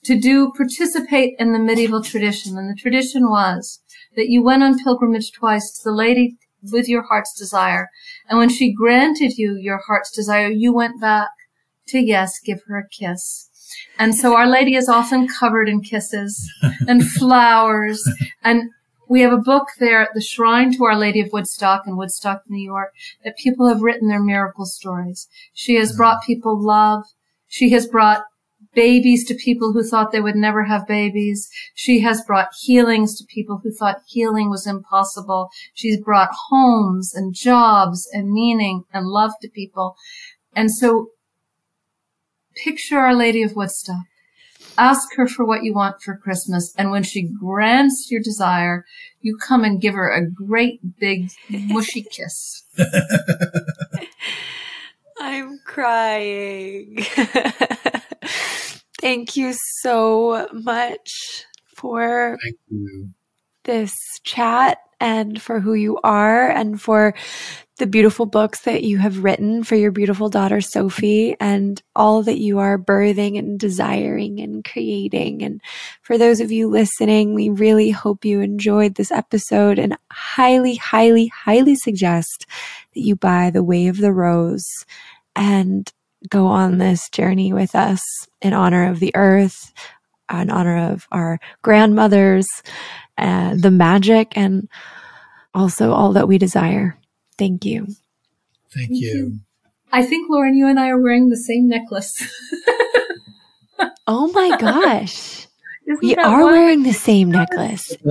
to participate in the medieval tradition. And the tradition was that you went on pilgrimage twice to the Lady with your heart's desire. And when she granted you your heart's desire, you went back to, yes, give her a kiss. And so Our Lady is often covered in kisses and flowers. And we have a book there at the Shrine to Our Lady of Woodstock in Woodstock, New York, that people have written their miracle stories. She has brought people love. She has brought babies to people who thought they would never have babies. She has brought healings to people who thought healing was impossible. She's brought homes and jobs and meaning and love to people. And so picture Our Lady of Woodstock. Ask her for what you want for Christmas. And when she grants your desire, you come and give her a great big mushy kiss. I'm crying. Thank you so much for this chat and for who you are and for the beautiful books that you have written for your beautiful daughter, Sophie, and all that you are birthing and desiring and creating. And for those of you listening, we really hope you enjoyed this episode and highly, highly, highly suggest that you buy The Way of the Rose and go on this journey with us in honor of the earth, in honor of our grandmothers, the magic, and also all that we desire. Thank you. Thank you. I think, Lauren, you and I are wearing the same necklace. Oh my gosh. We are wearing the same necklace. Isn't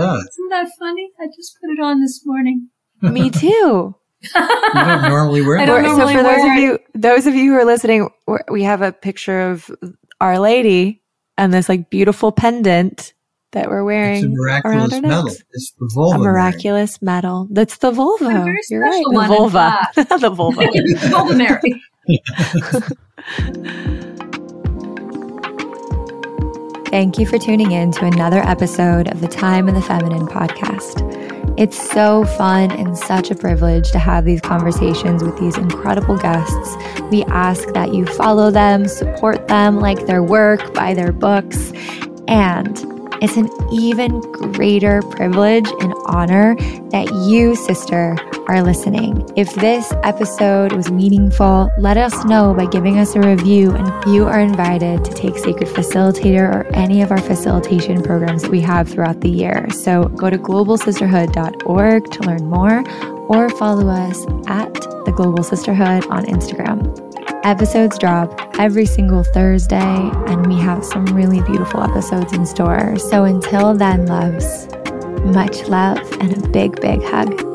that funny? I just put it on this morning. Me too. You don't normally wear that. So for those of you who are listening, we have a picture of Our Lady and this like beautiful pendant that we're wearing. It's a miraculous medal. It's the vulva. A miraculous medal. That's the vulva. A very special one. The vulva. The vulva. The vulva Mary. Thank you for tuning in to another episode of the Time and the Feminine podcast. It's so fun and such a privilege to have these conversations with these incredible guests. We ask that you follow them, support them, like their work, buy their books, and it's an even greater privilege and honor that you, sister, are listening. If this episode was meaningful, let us know by giving us a review, and you are invited to take Sacred Facilitator or any of our facilitation programs that we have throughout the year. So go to globalsisterhood.org to learn more, or follow us at The Global Sisterhood on Instagram. Episodes drop every single Thursday, and we have some really beautiful episodes in store. So until then, loves, much love and a big, big hug.